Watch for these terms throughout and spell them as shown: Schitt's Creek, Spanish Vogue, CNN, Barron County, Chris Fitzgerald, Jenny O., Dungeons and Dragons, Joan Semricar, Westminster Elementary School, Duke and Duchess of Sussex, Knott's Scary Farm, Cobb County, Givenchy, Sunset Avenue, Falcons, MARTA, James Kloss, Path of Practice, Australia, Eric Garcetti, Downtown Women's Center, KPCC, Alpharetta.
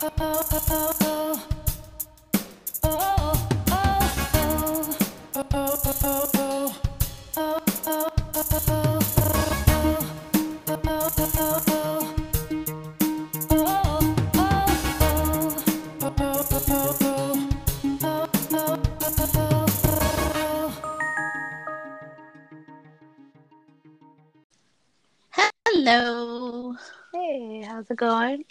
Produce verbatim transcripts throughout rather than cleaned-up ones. Hello. Hey, how's it going?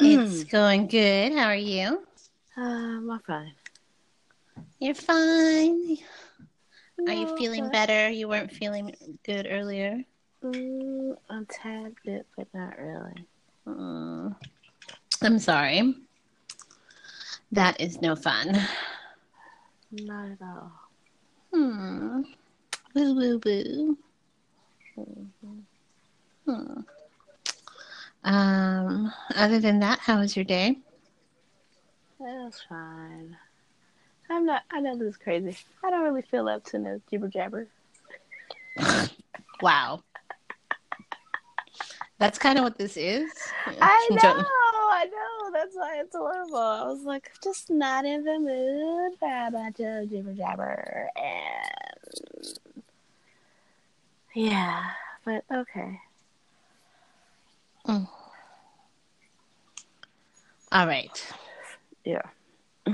It's going good. How are you? Um, I'm fine. You're fine. No, are you feeling but... better? You weren't feeling good earlier? Mm, a tad bit, but not really. Mm. I'm sorry. That is no fun. Not at all. Hmm. Woo woo boo. Mm-hmm. Hmm. Um, other than that, how was your day? It was fine. I'm not, I know this is crazy. I don't really feel up to no jibber jabber. Wow. That's kind of what this is. I know, I know. That's why it's horrible. I was like, just not in the mood for a bunch of jibber jabber. And yeah, but okay. Mm. All right. Yeah. Oh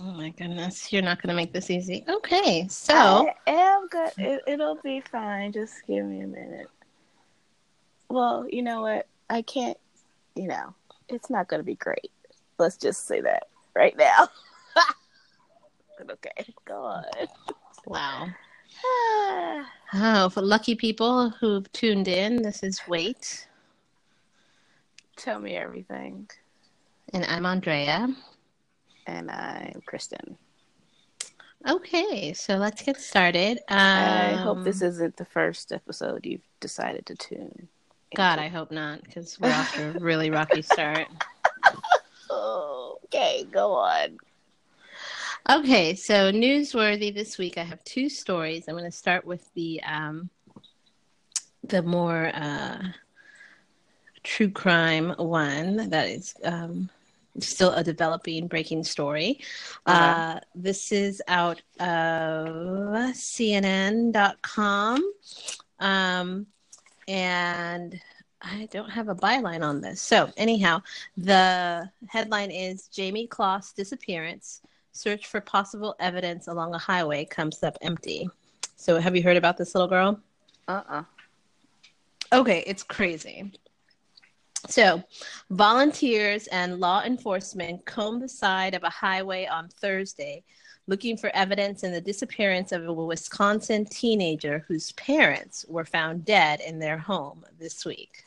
my goodness, you're not gonna make this easy. Okay, so I am good. It, it'll be fine. Just give me a minute. Well, you know what? I can't. You know, it's not gonna be great. Let's just say that right now. Okay, go on. Wow. Oh, for lucky people who've tuned in, this is Wait. Tell me everything. And I'm Andrea. And I'm Kristen. Okay, so let's get started. Um, I hope this isn't the first episode you've decided to tune. God, I hope not, because we're off to a really rocky start. Okay, go on. Okay, so newsworthy this week. I have two stories. I'm going to start with the um, the more uh, true crime one that is um, still a developing, breaking story. Uh, okay. This is out of C N N dot com, um, and I don't have a byline on this. So anyhow, the headline is Jamie Closs Disappearance. Search for possible evidence along a highway comes up empty. So have you heard about this little girl? Uh-uh. Okay, it's crazy. So volunteers and law enforcement combed the side of a highway on Thursday, looking for evidence in the disappearance of a Wisconsin teenager whose parents were found dead in their home this week.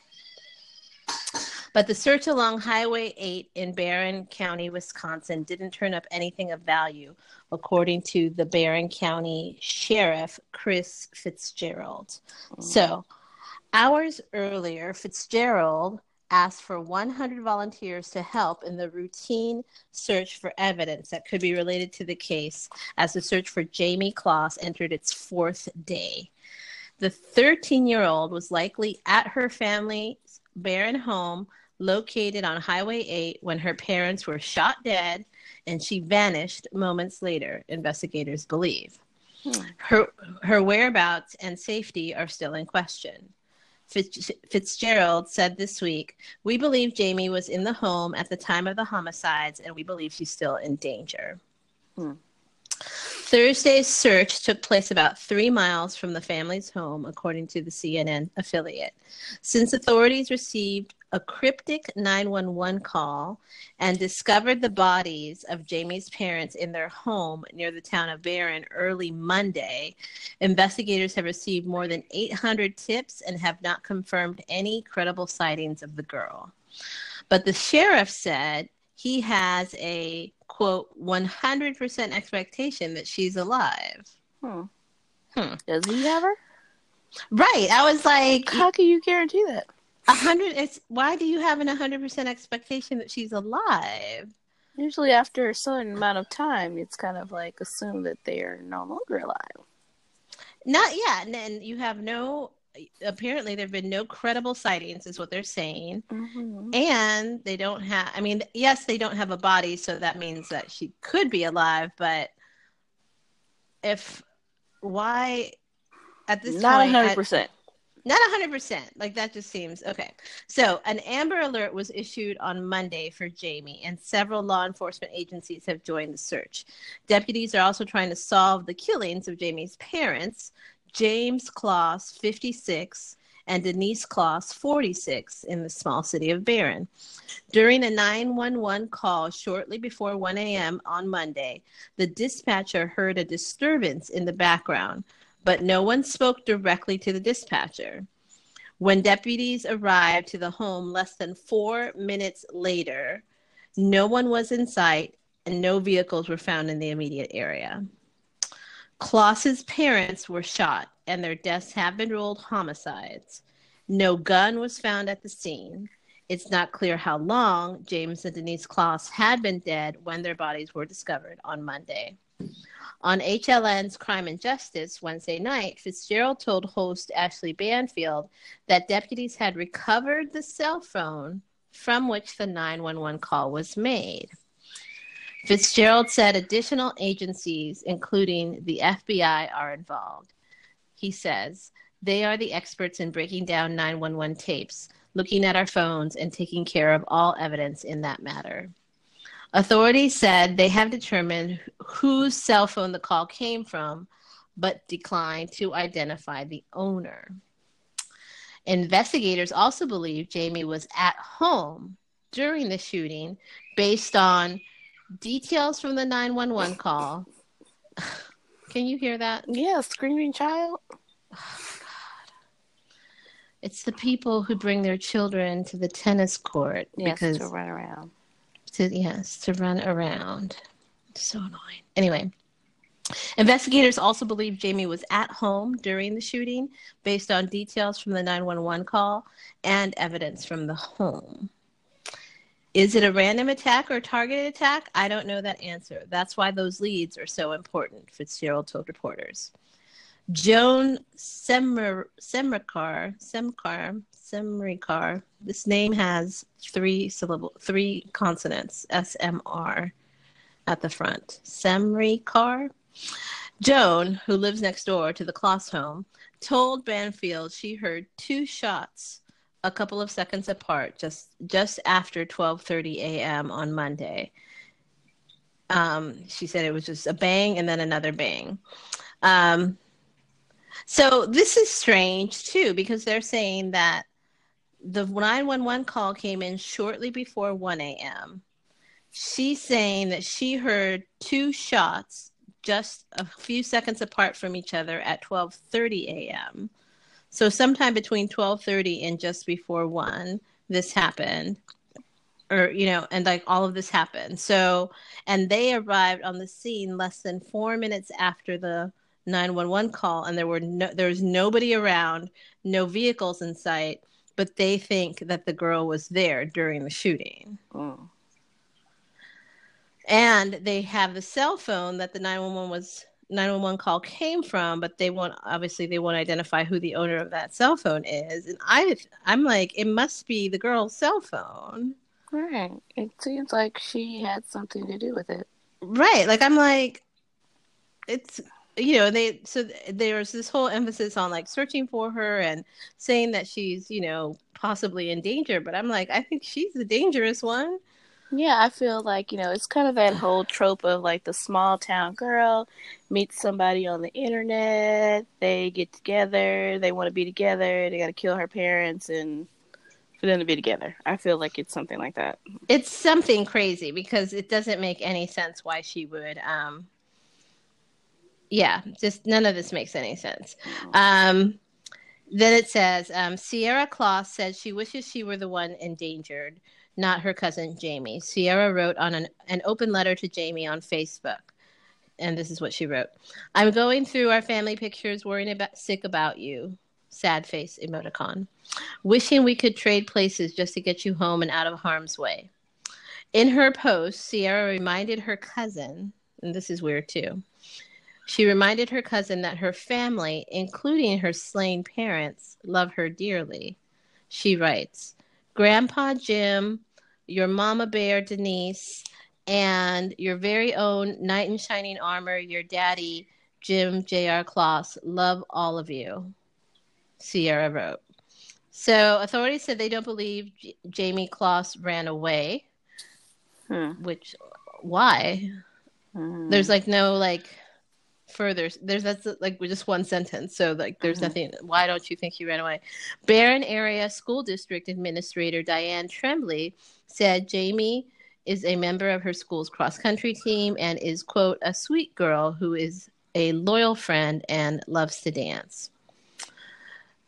But the search along Highway eight in Barron County, Wisconsin, didn't turn up anything of value, according to the Barron County Sheriff, Chris Fitzgerald. Mm. So, hours earlier, Fitzgerald asked for one hundred volunteers to help in the routine search for evidence that could be related to the case as the search for Jamie Kloss entered its fourth day. The thirteen-year-old was likely at her family's Barron home located on Highway eight when her parents were shot dead and she vanished moments later, investigators believe. Hmm. Her her whereabouts and safety are still in question. Fitz, Fitzgerald said this week, "We believe Jamie was in the home at the time of the homicides and we believe she's still in danger." Hmm. Thursday's search took place about three miles from the family's home, according to the C N N affiliate. Since authorities received a cryptic nine one one call and discovered the bodies of Jamie's parents in their home near the town of Barron early Monday, investigators have received more than eight hundred tips and have not confirmed any credible sightings of the girl. But the sheriff said he has a quote, one hundred percent expectation that she's alive. Hmm. Hmm. Does he have her? Right. I was like... How can you guarantee that? one hundred It's, why do you have an one hundred percent expectation that she's alive? Usually after a certain amount of time, it's kind of like assumed that they are no longer alive. Not yet. And, and you have no apparently there have been no credible sightings is what they're saying. Mm-hmm. And they don't have, I mean, yes, they don't have a body. So that means that she could be alive, but if, why at this time? Not one hundred percent. At, not one hundred percent. Like that just seems, okay. So an Amber Alert was issued on Monday for Jamie, and several law enforcement agencies have joined the search. Deputies are also trying to solve the killings of Jamie's parents, James Kloss, fifty-six, and Denise Kloss, forty-six, in the small city of Barron. During a nine one one call shortly before one a.m. on Monday, the dispatcher heard a disturbance in the background, but no one spoke directly to the dispatcher. When deputies arrived to the home less than four minutes later, no one was in sight and no vehicles were found in the immediate area. Kloss's parents were shot and their deaths have been ruled homicides. No gun was found at the scene. It's not clear how long James and Denise Kloss had been dead when their bodies were discovered on Monday. On H L N's Crime and Justice Wednesday night, Fitzgerald told host Ashley Banfield that deputies had recovered the cell phone from which the nine one one call was made. Fitzgerald said additional agencies, including the F B I, are involved. He says, they are the experts in breaking down nine one one tapes, looking at our phones, and taking care of all evidence in that matter. Authorities said they have determined whose cell phone the call came from, but declined to identify the owner. Investigators also believe Jamie was at home during the shooting based on details from the nine one one call. Can you hear that? Yeah, screaming child. Oh, God. It's the people who bring their children to the tennis court. Yes, because to run around. To, yes, to run around. It's so annoying. Anyway, investigators also believe Jamie was at home during the shooting based on details from the nine one one call and evidence from the home. Is it a random attack or a targeted attack? I don't know that answer. That's why those leads are so important, Fitzgerald told reporters. Joan Semricar, Semricar, Semricar, this name has three syllable, three consonants, S M R at the front. Semricar? Joan, who lives next door to the Kloss home, told Banfield she heard two shots a couple of seconds apart, just just after twelve thirty a.m. on Monday. Um, she said it was just a bang and then another bang. Um, so this is strange, too, because they're saying that the nine one one call came in shortly before one a.m. She's saying that she heard two shots just a few seconds apart from each other at twelve thirty a.m., so sometime between twelve thirty and just before one, this happened, or, you know, and like all of this happened. So, and they arrived on the scene less than four minutes after the nine one one call. And there were no, there was nobody around, no vehicles in sight, but they think that the girl was there during the shooting. Oh. And they have the cell phone that the nine one one was nine one one call came from, but they won't, obviously they won't identify who the owner of that cell phone is. And I, I'm like, it must be the girl's cell phone. Right. It seems like she had something to do with it. Right. Like, I'm like, it's, you know, they, so th- there's this whole emphasis on like searching for her and saying that she's, you know, possibly in danger, but I'm like, I think she's the dangerous one. Yeah, I feel like, you know, it's kind of that whole trope of, like, the small-town girl meets somebody on the internet, they get together, they want to be together, they got to kill her parents, and for them to be together. I feel like it's something like that. It's something crazy, because it doesn't make any sense why she would, um, yeah, just none of this makes any sense. Um, then it says, um, Sierra Kloss says she wishes she were the one endangered, not her cousin Jamie. Sierra wrote on an, an open letter to Jamie on Facebook. And this is what she wrote. I'm going through our family pictures, worrying about sick about you. Sad face emoticon. Wishing we could trade places just to get you home and out of harm's way. In her post, Sierra reminded her cousin, and this is weird too, She reminded her cousin that her family, including her slain parents, love her dearly. She writes, Grandpa Jim, your mama bear Denise, and your very own knight in shining armor, your daddy, Jim J R. Kloss, love all of you, Sierra wrote. So authorities said they don't believe J- Jamie Kloss ran away, hmm. which, why? Hmm. There's like no like... further there's that's like just one sentence, so like there's mm-hmm. nothing. Why don't you think she ran away? Barron Area School District Administrator Diane Tremblay said Jamie is a member of her school's cross-country team and is, quote, a sweet girl who is a loyal friend and loves to dance.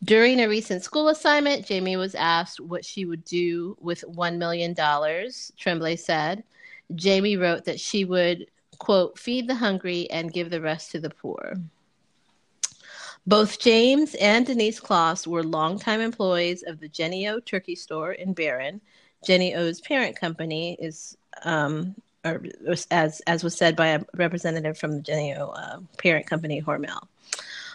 During a recent school assignment, Jamie was asked what she would do with one million dollars. Tremblay said Jamie wrote that she would, quote, feed the hungry and give the rest to the poor. Both James and Denise Kloss were longtime employees of the Jenny O. Turkey Store in Barron. Jenny O.'s parent company is, um, or, as as was said by a representative from the Jenny O. Uh, parent company, Hormel.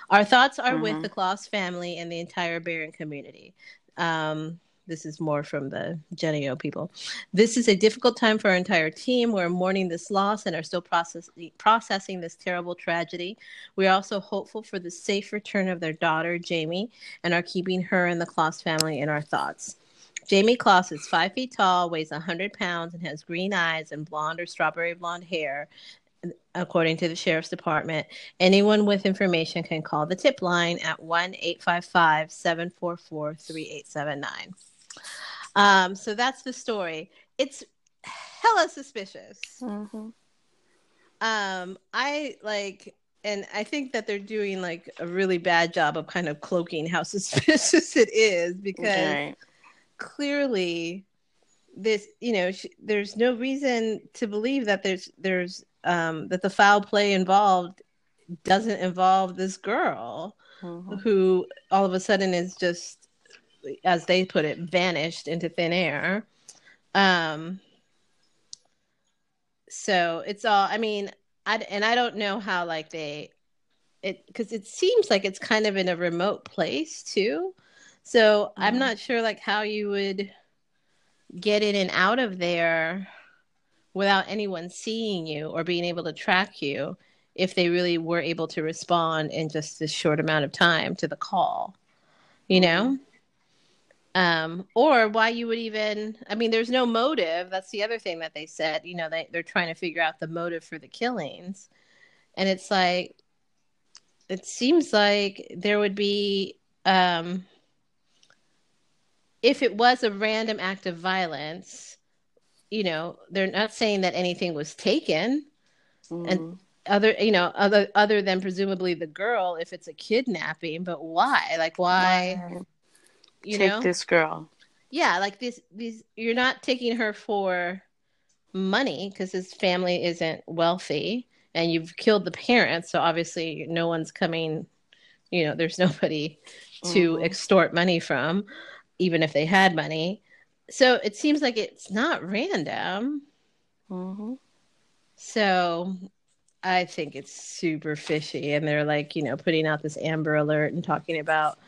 Our thoughts are mm-hmm. with the Kloss family and the entire Barron community. Um, This is more from the Jenny O. people. This is a difficult time for our entire team. We're mourning this loss and are still process- processing this terrible tragedy. We're also hopeful for the safe return of their daughter, Jamie, and are keeping her and the Kloss family in our thoughts. Jamie Kloss is five feet tall, weighs one hundred pounds, and has green eyes and blonde or strawberry blonde hair, according to the Sheriff's Department. Anyone with information can call the tip line at one eight five five, seven four four, three eight seven nine. Um, so that's the story. It's hella suspicious. Mm-hmm. Um, I like, and I think that they're doing like a really bad job of kind of cloaking how suspicious it is, because okay. clearly this, you know, sh- there's no reason to believe that there's, there's, um, that the foul play involved doesn't involve this girl mm-hmm. who all of a sudden is just, as they put it, vanished into thin air. Um, so it's all, I mean, I, and I don't know how like they, it, because it seems like it's kind of in a remote place too. So mm-hmm. I'm not sure like how you would get in and out of there without anyone seeing you or being able to track you, if they really were able to respond in just this short amount of time to the call, you mm-hmm. know? Um, or why you would even, I mean, there's no motive. That's the other thing that they said, you know, they, they're trying to figure out the motive for the killings. And it's like, it seems like there would be, um, if it was a random act of violence, you know, they're not saying that anything was taken mm. and other, you know, other, other than presumably the girl, if it's a kidnapping, but why, like why? why? You Take know? this girl. Yeah, like this. These you're not taking her for money because his family isn't wealthy, and you've killed the parents. So obviously, no one's coming. You know, there's nobody to mm. extort money from, even if they had money. So it seems like it's not random. Mm-hmm. So I think it's super fishy, and they're like, you know, putting out this Amber Alert and talking about,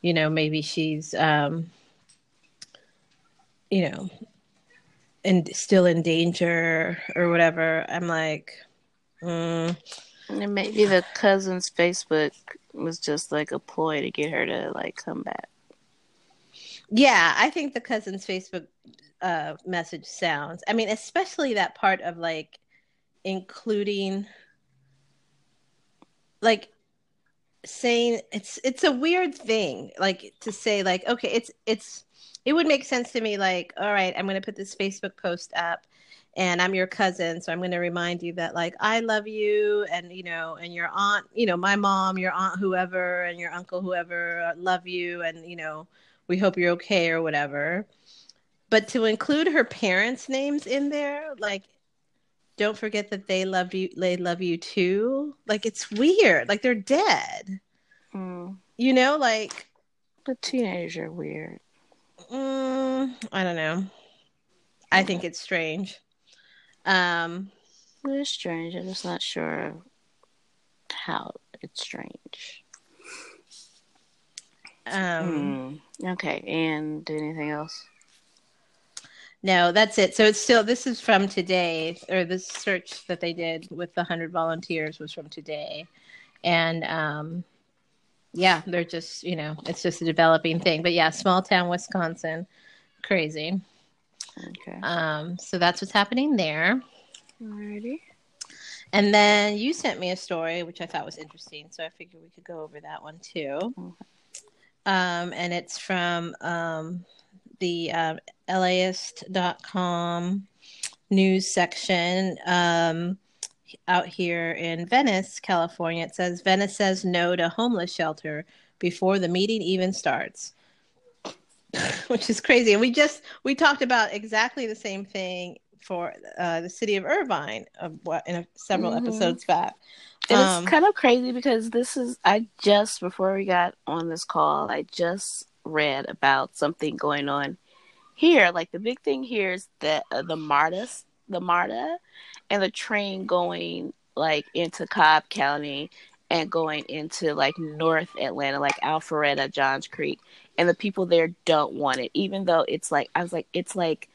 you know, maybe she's, um, you know, and still in danger or whatever. I'm like, mm. and maybe the cousin's Facebook was just like a ploy to get her to like come back. Yeah, I think the cousin's Facebook uh, message sounds. I mean, especially that part of like including, like, saying it's it's a weird thing like to say like, okay, it's it's it would make sense to me like, all right, I'm going to put this Facebook post up and I'm your cousin, so I'm going to remind you that like I love you, and you know, and your aunt, you know, my mom, your aunt whoever, and your uncle whoever love you, and you know, we hope you're okay or whatever. But to include her parents' names in there, like, don't forget that they love you. They love you too. Like, it's weird. Like, they're dead. Mm. You know, like, the teenagers are weird. Mm, I don't know. I think it's strange. Um, it's strange. I'm just not sure how it's strange. Um. Mm. Okay. And anything else? No, that's it. So it's still, this is from today, or this search that they did with the one hundred volunteers was from today. And um, yeah, they're just, you know, it's just a developing thing. But yeah, small town Wisconsin, crazy. Okay. Um, so that's what's happening there. Alrighty. And then you sent me a story, which I thought was interesting. So I figured we could go over that one too. Okay. Um, and it's from um, the uh, L A ist dot com news section um, out here in Venice, California. It says, Venice says no to homeless shelter before the meeting even starts, which is crazy. And we just, we talked about exactly the same thing for uh, the city of Irvine of what in a, several mm-hmm. episodes back. It's um, kind of crazy because this is, I just, before we got on this call, I just read about something going on here. Like, the big thing here is that uh, the MARTA, the MARTA and the train going, like, into Cobb County and going into, like, North Atlanta, like Alpharetta, Johns Creek. And the people there don't want it, even though it's like, I was like, it's like,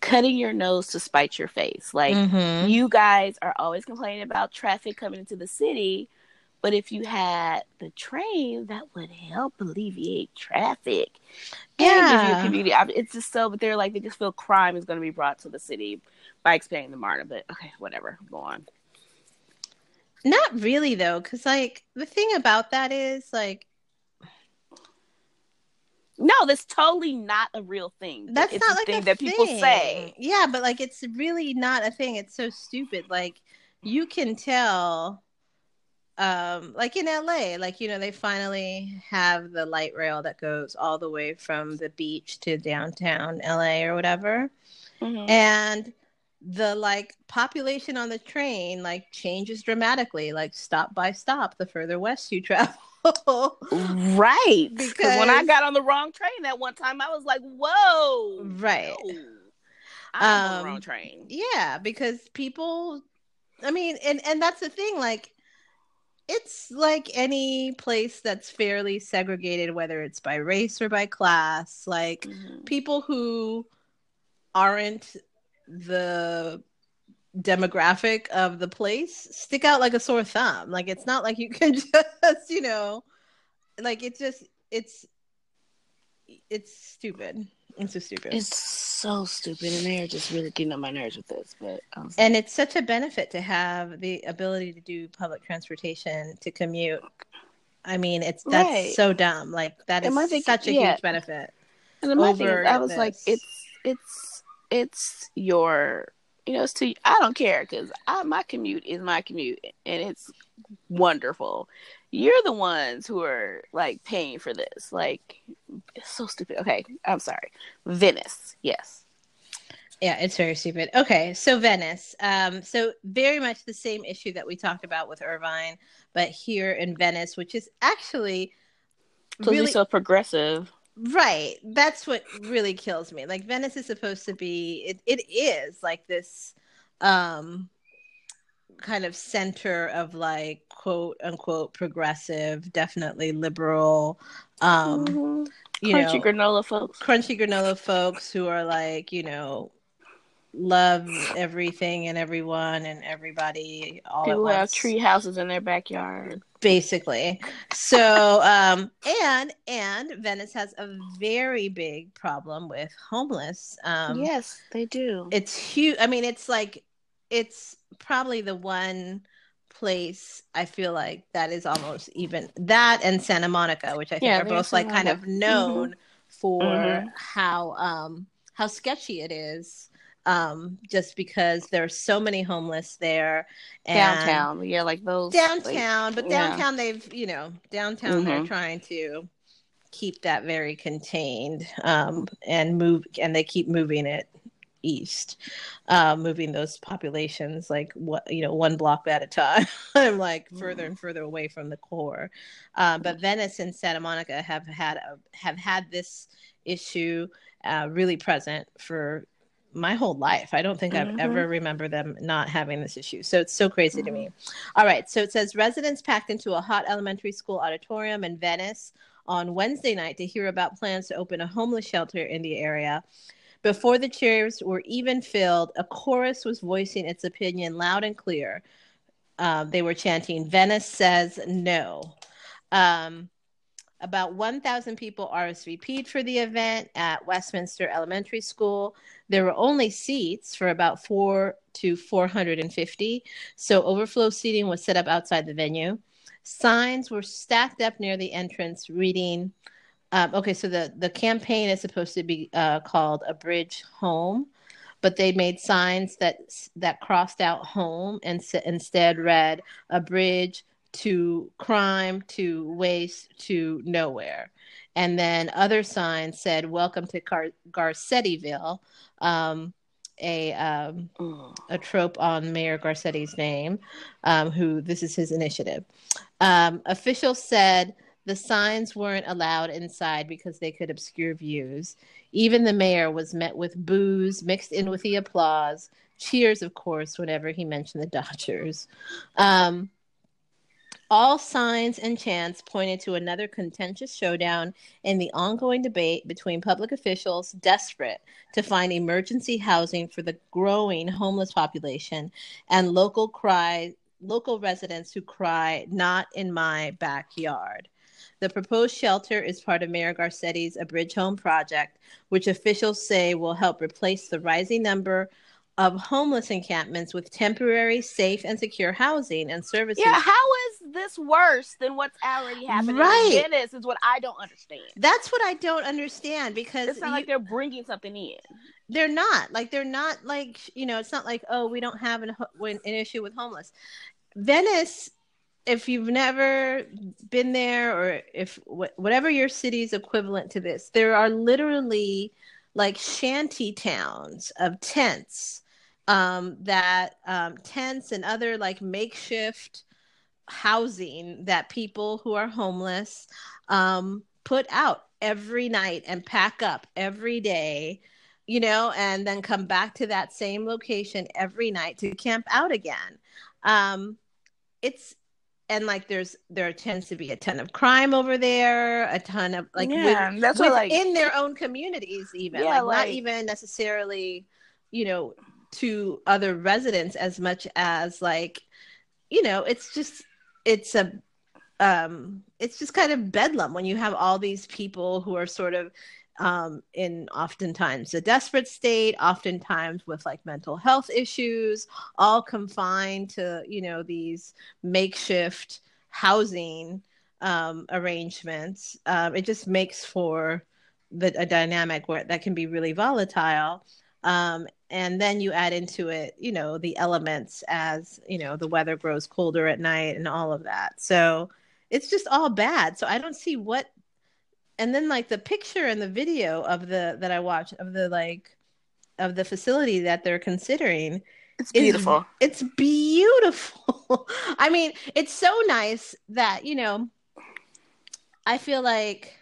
cutting your nose to spite your face. Like, mm-hmm. you guys are always complaining about traffic coming into the city, but if you had the train, that would help alleviate traffic. Yeah. And give you a community. It's just so, but they're like, they just feel crime is going to be brought to the city by expanding the MARTA, but okay, whatever. Go on. Not really, though, because, like, the thing about that is, like, no, that's totally not a real thing. That's it's not a like thing a that thing. People say. Yeah, but like it's really not a thing. It's so stupid. Like you can tell, um, like in L A, like you know they finally have the light rail that goes all the way from the beach to downtown L A or whatever, mm-hmm. and the like population on the train like changes dramatically, like stop by stop. The further west you travel. Right, because when I got on the wrong train that one time, I was like, "Whoa!" Right, no, I'm um, on the wrong train. Yeah, because people, I mean, and and that's the thing. Like, it's like any place that's fairly segregated, whether it's by race or by class. Like mm-hmm. people who aren't the demographic of the place stick out like a sore thumb. Like it's not like you can just, you know, like it's just it's it's stupid. It's so stupid. It's so stupid, and they are just really getting on my nerves with this. But honestly. And it's such a benefit to have the ability to do public transportation to commute. I mean, it's that's right. so dumb. Like that is thinking, such a yeah. huge benefit. And my thing is, I was this. like, it's it's it's your. You know, it's to I don't care because my commute is my commute, and it's wonderful. You're the ones who are like paying for this. Like, it's so stupid. Okay, I'm sorry. Venice, yes, yeah, it's very stupid. Okay, so Venice. Um, so very much the same issue that we talked about with Irvine, but here in Venice, which is actually really so progressive. Right. That's what really kills me. Like Venice is supposed to be, it, it is like this um, kind of center of like quote unquote progressive, definitely liberal, um, mm-hmm. you crunchy know, granola folks, crunchy granola folks who are like, you know, love everything and everyone and everybody all people at once. Have tree houses in their backyard. Basically. So, um, and, and Venice has a very big problem with homeless. Um, yes, they do. It's huge. I mean, it's like, it's probably the one place I feel like that is almost even that and Santa Monica, which I think yeah, are both like kind of known mm-hmm. for mm-hmm. how, um, how sketchy it is. Um, just because there are so many homeless there. And downtown. Yeah, like those. Downtown. Like, but downtown, yeah. they've, you know, downtown mm-hmm. they're trying to keep that very contained um, and move, and they keep moving it east, uh, moving those populations like, what you know, one block at a time, and like mm-hmm. further and further away from the core. Uh, but Venice and Santa Monica have had, a, have had this issue uh, really present for my whole life. I don't think mm-hmm. I've ever remember them not having this issue. So it's so crazy mm-hmm. to me. All right. So it says residents packed into a hot elementary school auditorium in Venice on Wednesday night to hear about plans to open a homeless shelter in the area. Before the chairs were even filled, a chorus was voicing its opinion loud and clear. Uh, they were chanting, "Venice says no." Um, about one thousand people R S V P'd for the event at Westminster Elementary School. There were only seats for about four to four hundred fifty, so overflow seating was set up outside the venue. Signs were stacked up near the entrance reading, um, okay, so the, the campaign is supposed to be uh, called A Bridge Home, but they made signs that that crossed out home and s- instead read A Bridge to Crime, to Waste, to Nowhere. And then other signs said, "Welcome to Gar- Garcettiville," um, a um, a trope on Mayor Garcetti's name, um, who this is his initiative. Um, officials said the signs weren't allowed inside because they could obscure views. Even the mayor was met with boos mixed in with the applause, cheers, of course, whenever he mentioned the Dodgers. Um, all signs and chants pointed to another contentious showdown in the ongoing debate between public officials desperate to find emergency housing for the growing homeless population and local cry, local residents who cry, "Not in my backyard." The proposed shelter is part of Mayor Garcetti's A Bridge Home project, which officials say will help replace the rising number of homeless encampments with temporary, safe, and secure housing and services. Yeah, how is this worse than what's already happening? Right. In Venice is what I don't understand. That's what I don't understand, because it's not you, like they're bringing something in. They're not. Like, they're not like, you know, it's not like, oh, we don't have an, an issue with homeless. Venice, if you've never been there, or if whatever your city's equivalent to this, there are literally like shanty towns of tents. Um, that um, tents and other like makeshift housing that people who are homeless um, put out every night and pack up every day, you know, and then come back to that same location every night to camp out again. Um, it's and like there's there tends to be a ton of crime over there, a ton of like yeah, with, that's what, like in their own communities, even yeah, like, like not even necessarily, you know, to other residents as much as like, you know, it's just, it's a, um, it's just kind of bedlam when you have all these people who are sort of um, in oftentimes a desperate state, oftentimes with like mental health issues, all confined to, you know, these makeshift housing um, arrangements. Um, it just makes for the, a dynamic where that can be really volatile. Um, and then you add into it, you know, the elements as, you know, the weather grows colder at night and all of that. So it's just all bad. So I don't see what, and then like the picture and the video of the, that I watched of the, like of the facility that they're considering. It's beautiful. Is, it's beautiful. I mean, it's so nice that, you know, I feel like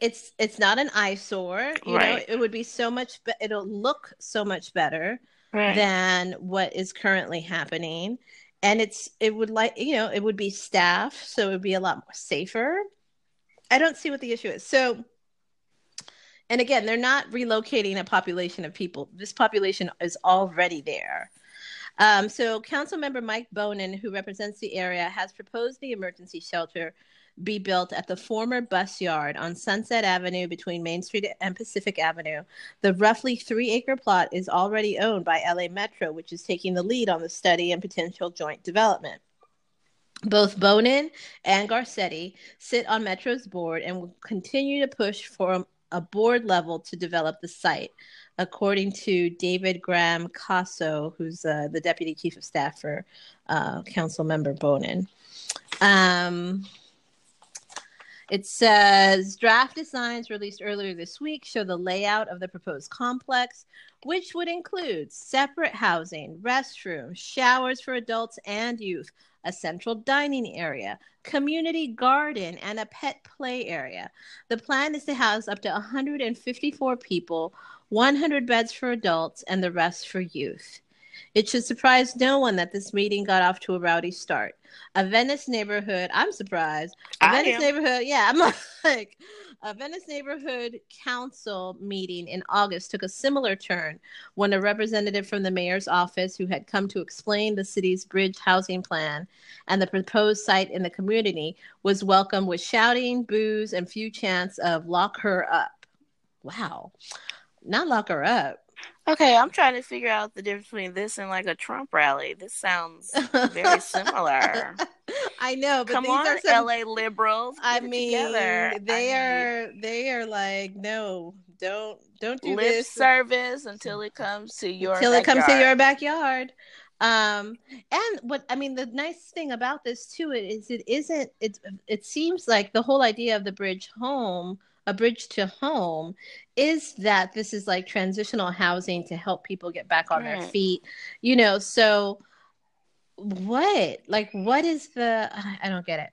It's it's not an eyesore, you right. know. It would be so much. Be- it'll look so much better right. than what is currently happening, and it's it would like you know it would be staffed, so it would be a lot more safer. I don't see what the issue is. So, and again, they're not relocating a population of people. This population is already there. Um, so, Councilmember Mike Bonin, who represents the area, has proposed the emergency shelter be built at the former bus yard on Sunset Avenue between Main Street and Pacific Avenue. The roughly three-acre plot is already owned by L A Metro, which is taking the lead on the study and potential joint development. Both Bonin and Garcetti sit on Metro's board and will continue to push for a board level to develop the site, according to David Graham Casso, who's uh, the Deputy Chief of Staff for uh, Councilmember Bonin. Um... It says draft designs released earlier this week show the layout of the proposed complex, which would include separate housing, restrooms, showers for adults and youth, a central dining area, community garden, and a pet play area. The plan is to house up to one hundred fifty-four people, one hundred beds for adults, and the rest for youth. It should surprise no one that this meeting got off to a rowdy start. A Venice neighborhood, I'm surprised. A I Venice am. neighborhood, yeah, I'm like, a Venice neighborhood council meeting in August took a similar turn when a representative from the mayor's office who had come to explain the city's bridge housing plan and the proposed site in the community was welcomed with shouting, boos, and few chants of "lock her up." Wow. Not lock her up. Okay, I'm trying to figure out the difference between this and like a Trump rally. This sounds very similar. I know, but come these on, are some... L A liberals. I mean, together. they I mean, are they are like, no, don't don't do lip this service until it comes to your until backyard. it comes to your backyard. Um, and what I mean, the nice thing about this too is it isn't it. It seems like the whole idea of the bridge home. A bridge to home is that this is like transitional housing to help people get back on right. their feet, you know. So what, like, what is the, I don't get it.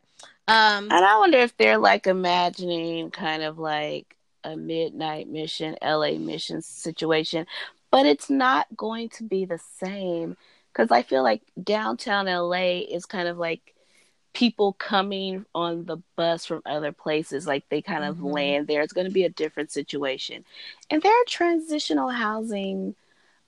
Um, and I wonder if they're like imagining kind of like a Midnight Mission, L A Mission situation, but it's not going to be the same. Cause I feel like downtown L A is kind of like people coming on the bus from other places, like they kind of mm-hmm. land there. It's going to be a different situation. And there are transitional housing,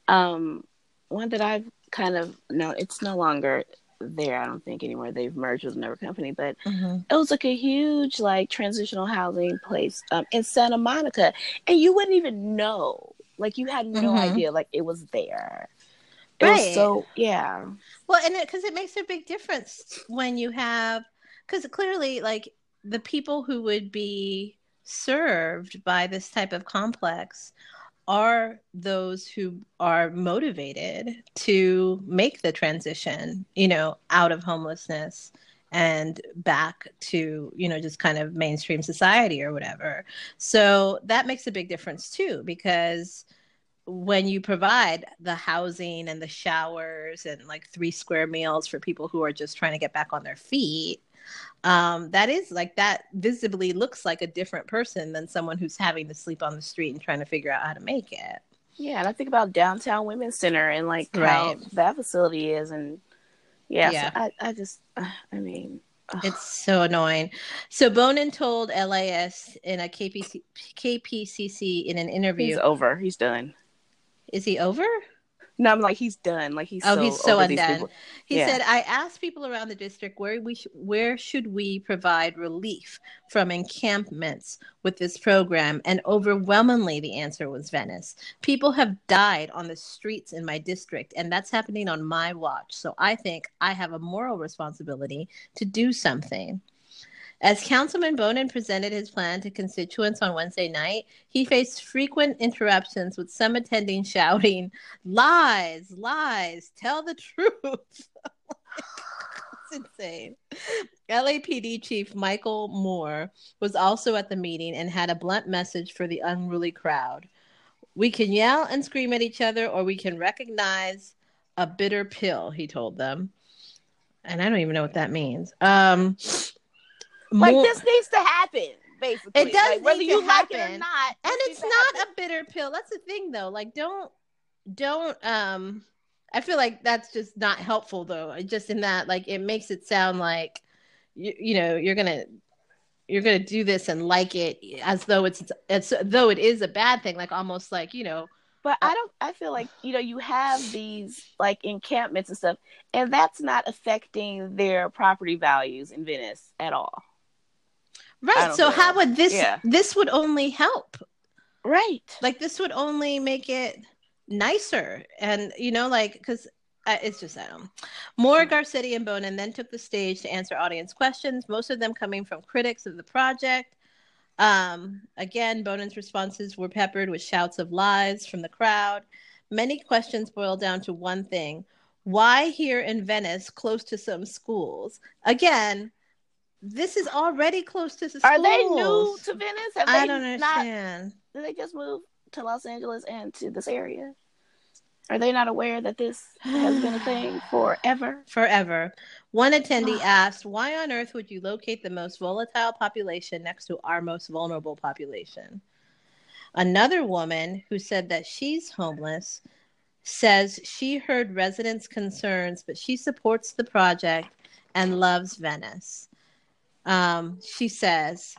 um, one that I've kind of, no, it's no longer there, I don't think, anymore. They've merged with another company, but mm-hmm. it was like a huge, like, transitional housing place um, in Santa Monica. And you wouldn't even know, like, you had no mm-hmm. idea, like, it was there. Right. So, yeah. Well, and because it, it makes a big difference when you have, because clearly, like, the people who would be served by this type of complex are those who are motivated to make the transition, you know, out of homelessness and back to, you know, just kind of mainstream society or whatever. So that makes a big difference, too, because when you provide the housing and the showers and like three square meals for people who are just trying to get back on their feet, um, that is like that visibly looks like a different person than someone who's having to sleep on the street and trying to figure out how to make it. Yeah. And I think about Downtown Women's Center and like right. how that facility is. And yeah, yeah. So I, I just, I mean, it's so annoying. So Bonin told L A S in a K P C C in an interview. He's over. He's done. Is he over? No, I'm like, he's done. Like he's oh, so he's so over undone. These people. He yeah. said, I asked people around the district where we sh- where should we provide relief from encampments with this program, and overwhelmingly the answer was Venice. People have died on the streets in my district, and that's happening on my watch. So I think I have a moral responsibility to do something. As Councilman Bonin presented his plan to constituents on Wednesday night, he faced frequent interruptions, with some attending shouting, "Lies, lies, tell the truth." It's insane. L A P D Chief Michael Moore was also at the meeting and had a blunt message for the unruly crowd. "We can yell and scream at each other, or we can recognize a bitter pill," he told them. And I don't even know what that means. Um... Like, More. This needs to happen, basically. It does like, need whether you to happen. Like it or not. And it's not happen. A bitter pill. That's the thing, though. Like, don't, don't, um, I feel like that's just not helpful, though. Just in that, like, it makes it sound like, you, you know, you're going to, you're going to do this and like it as though it's, as though it is a bad thing. Like, almost like, you know. But I don't, I feel like, you know, you have these, like, encampments and stuff, and that's not affecting their property values in Venice at all. Right. So how would this, yeah. this would only help. Right. Like this would only make it nicer. And, you know, like, cause uh, it's just, I don't know. Moore, Garcetti and Bonin then took the stage to answer audience questions, most of them coming from critics of the project. Um, again, Bonin's responses were peppered with shouts of lies from the crowd. Many questions boiled down to one thing. Why here in Venice, close to some schools? Again, this is already close to the schools. Are they new to Venice? Have I they don't understand. Not, did they just move to Los Angeles and to this area? Are they not aware that this has been a thing forever? Forever. One attendee asked, why on earth would you locate the most volatile population next to our most vulnerable population? Another woman who said that she's homeless says she heard residents' concerns, but she supports the project and loves Venice. Um, she says,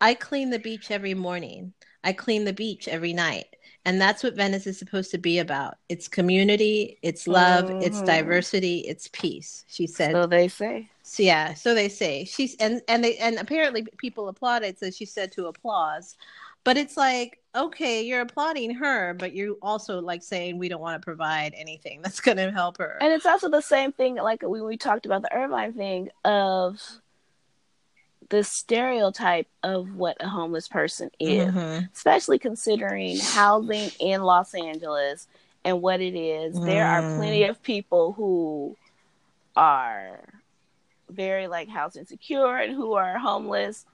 I clean the beach every morning. I clean the beach every night. And that's what Venice is supposed to be about. It's community, it's love, mm-hmm. it's diversity, it's peace, she said. So they say. So, yeah, so they say. She's and, and they and apparently people applauded, so she said to applause. But it's like, okay, you're applauding her, but you also like saying we don't want to provide anything that's going to help her. And it's also the same thing, like when we talked about the Irvine thing, of the stereotype of what a homeless person is, mm-hmm. especially considering housing in Los Angeles and what it is. Mm. There are plenty of people who are very like housing secure and who are homeless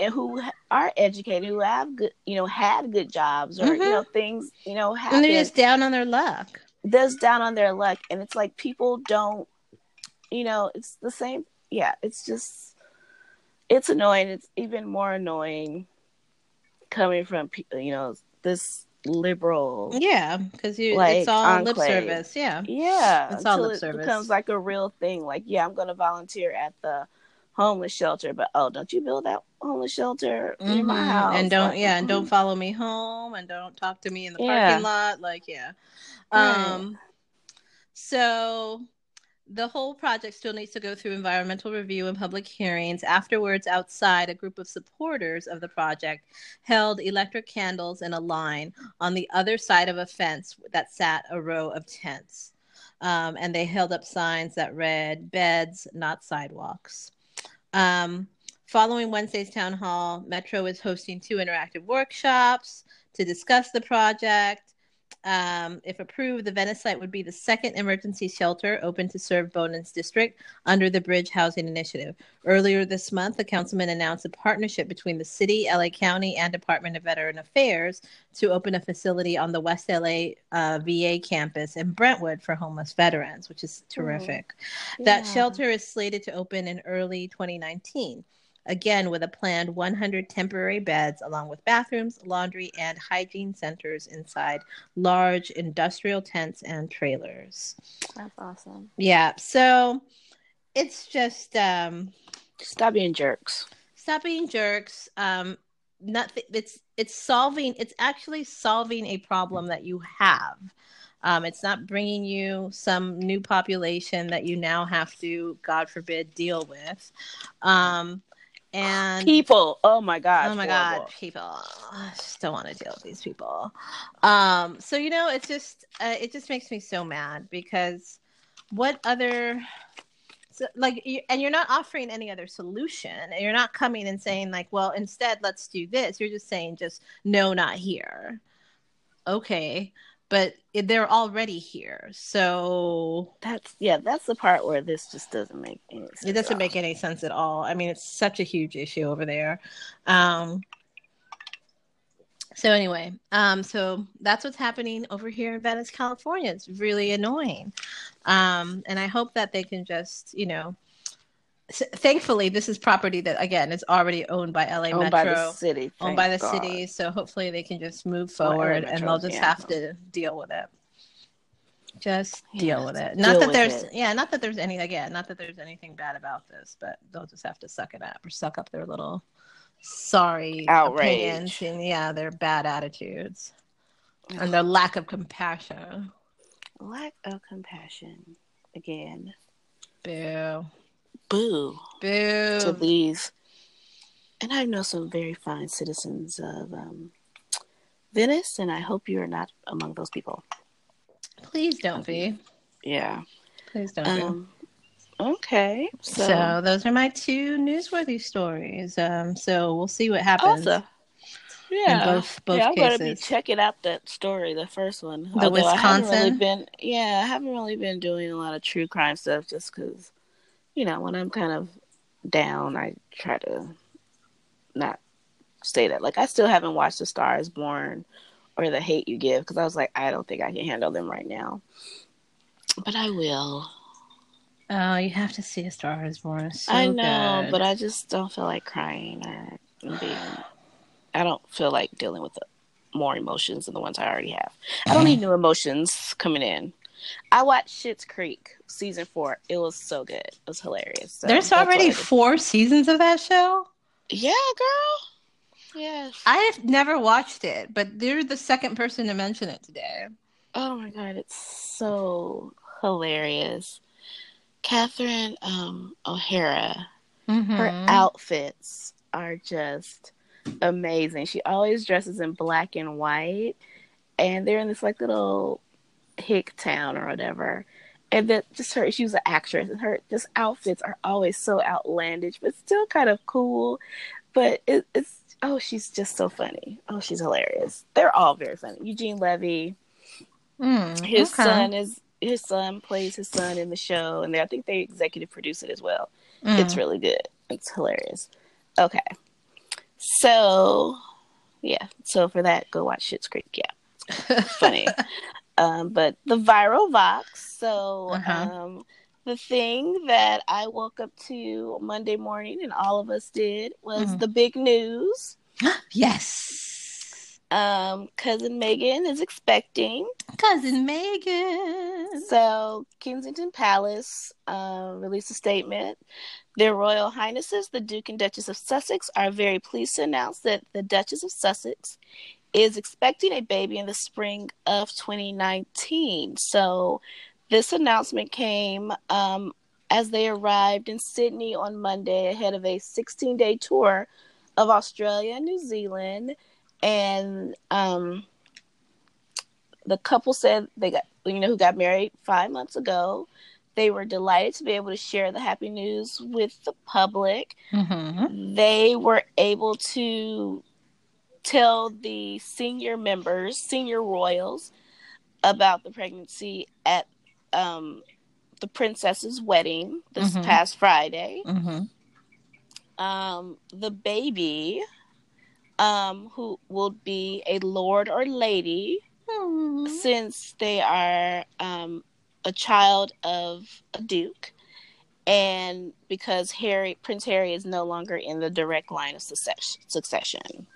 and who are educated, who have good, you know, had good jobs or, mm-hmm. you know, things, you know, happen. And they're just down on their luck. Just down on their luck. And it's like, people don't, you know, it's the same. Yeah. It's just, it's annoying. It's even more annoying coming from, you know, this liberal. Yeah, because you like, it's all enclave. Lip service. Yeah, yeah. It's all lip it service. It becomes like a real thing. Like, yeah, I'm going to volunteer at the homeless shelter, but oh, don't you build that homeless shelter mm-hmm. in my house? And don't, like, yeah, mm-hmm. and don't follow me home, and don't talk to me in the yeah. parking lot. Like, yeah. yeah. Um. So. The whole project still needs to go through environmental review and public hearings. Afterwards, outside, a group of supporters of the project held electric candles in a line on the other side of a fence that sat a row of tents. Um, and they held up signs that read, beds, not sidewalks. Um, following Wednesday's town hall, Metro is hosting two interactive workshops to discuss the project. Um, if approved, the Venice site would be the second emergency shelter open to serve Bonin's district under the Bridge Housing Initiative. Earlier this month, the councilman announced a partnership between the city, L A County, and Department of Veteran Affairs to open a facility on the West L A uh, V A campus in Brentwood for homeless veterans, which is terrific. Mm. Yeah. That shelter is slated to open in early twenty nineteen. Again, with a planned one hundred temporary beds, along with bathrooms, laundry, and hygiene centers inside large industrial tents and trailers. That's awesome. Yeah. So it's just... Um, stop being jerks. Stop being jerks. Um, nothing, it's, it's solving... It's actually solving a problem that you have. Um, it's not bringing you some new population that you now have to, God forbid, deal with. Um And people, oh my god, oh my horrible. god, people! I just don't want to deal with these people. Um, so you know, it's just, uh, it just makes me so mad because what other, so, like, you, and you're not offering any other solution, and you're not coming and saying like, well, instead, let's do this. You're just saying, just no, not here. Okay, but they're already here, so that's yeah, that's the part where this just doesn't make any sense. It doesn't make any sense at all. I mean, it's such a huge issue over there. Um, so anyway, um, so that's what's happening over here in Venice, California. It's really annoying, um, and I hope that they can just, you know. Thankfully, this is property that, again, is already owned by L A Metro. Owned by the city. Owned by the city. So hopefully they can just move forward and they'll just have to deal with it. Just deal with it. Not that there's, yeah, not that there's any, again, not that there's anything bad about this, but they'll just have to suck it up or suck up their little sorry opinions and, yeah, their bad attitudes and their lack of compassion. Lack of compassion. Again. Boo. Boo. Boo. To these. And I know some very fine citizens of um, Venice, and I hope you are not among those people. Please don't be. Yeah. Please don't um, be. Okay. So. so those are my two newsworthy stories. Um, so we'll see what happens. Also, yeah. In both, both yeah, I'm going to be checking out that story, the first one. The Although Wisconsin? I really been, yeah, I haven't really been doing a lot of true crime stuff just because... You know, when I'm kind of down, I try to not say that. Like, I still haven't watched A Star Is Born or the hate you give, because I was like, I don't think I can handle them right now. But I will. Oh, you have to see A Star Is Born. So I know, good. But I just don't feel like crying. Or being, I don't feel like dealing with more emotions than the ones I already have. I don't need new emotions coming in. I watched Schitt's Creek season four. It was so good. It was hilarious. So There's already four seasons of that show? Yeah, girl. Yeah. I've never watched it, but you're the second person to mention it today. Oh, my God. It's so hilarious. Catherine um, O'Hara, mm-hmm. her outfits are just amazing. She always dresses in black and white, and they're in this, like, little hick town or whatever. And that just her, she was an actress, and her just outfits are always so outlandish, but still kind of cool. But it, it's, oh, she's just so funny. Oh, she's hilarious. They're all very funny. Eugene Levy, mm, his okay. son is, his son plays his son in the show, and they, I think they executive produce it as well. Mm. It's really good. It's hilarious. Okay. So, yeah. So for that, go watch Schitt's Creek. Yeah. Funny. Um, but the viral Vox, so uh-huh. um, the thing that I woke up to Monday morning, and all of us did, was mm-hmm. the big news. Yes. Um, Cousin Megan is expecting. Cousin Megan. So Kensington Palace uh, released a statement. Their Royal Highnesses, the Duke and Duchess of Sussex, are very pleased to announce that the Duchess of Sussex is expecting a baby in the spring of twenty nineteen. So this announcement came um, as they arrived in Sydney on Monday ahead of a sixteen-day tour of Australia and New Zealand. And um, the couple said they got, you know, who got married five months ago. They were delighted to be able to share the happy news with the public. Mm-hmm. They were able to tell the senior members, senior royals, about the pregnancy at um, the princess's wedding this mm-hmm. past Friday. Mm-hmm. Um, the baby, um, who will be a lord or lady, mm-hmm. since they are um, a child of a duke, and because Harry, Prince Harry, is no longer in the direct line of succession.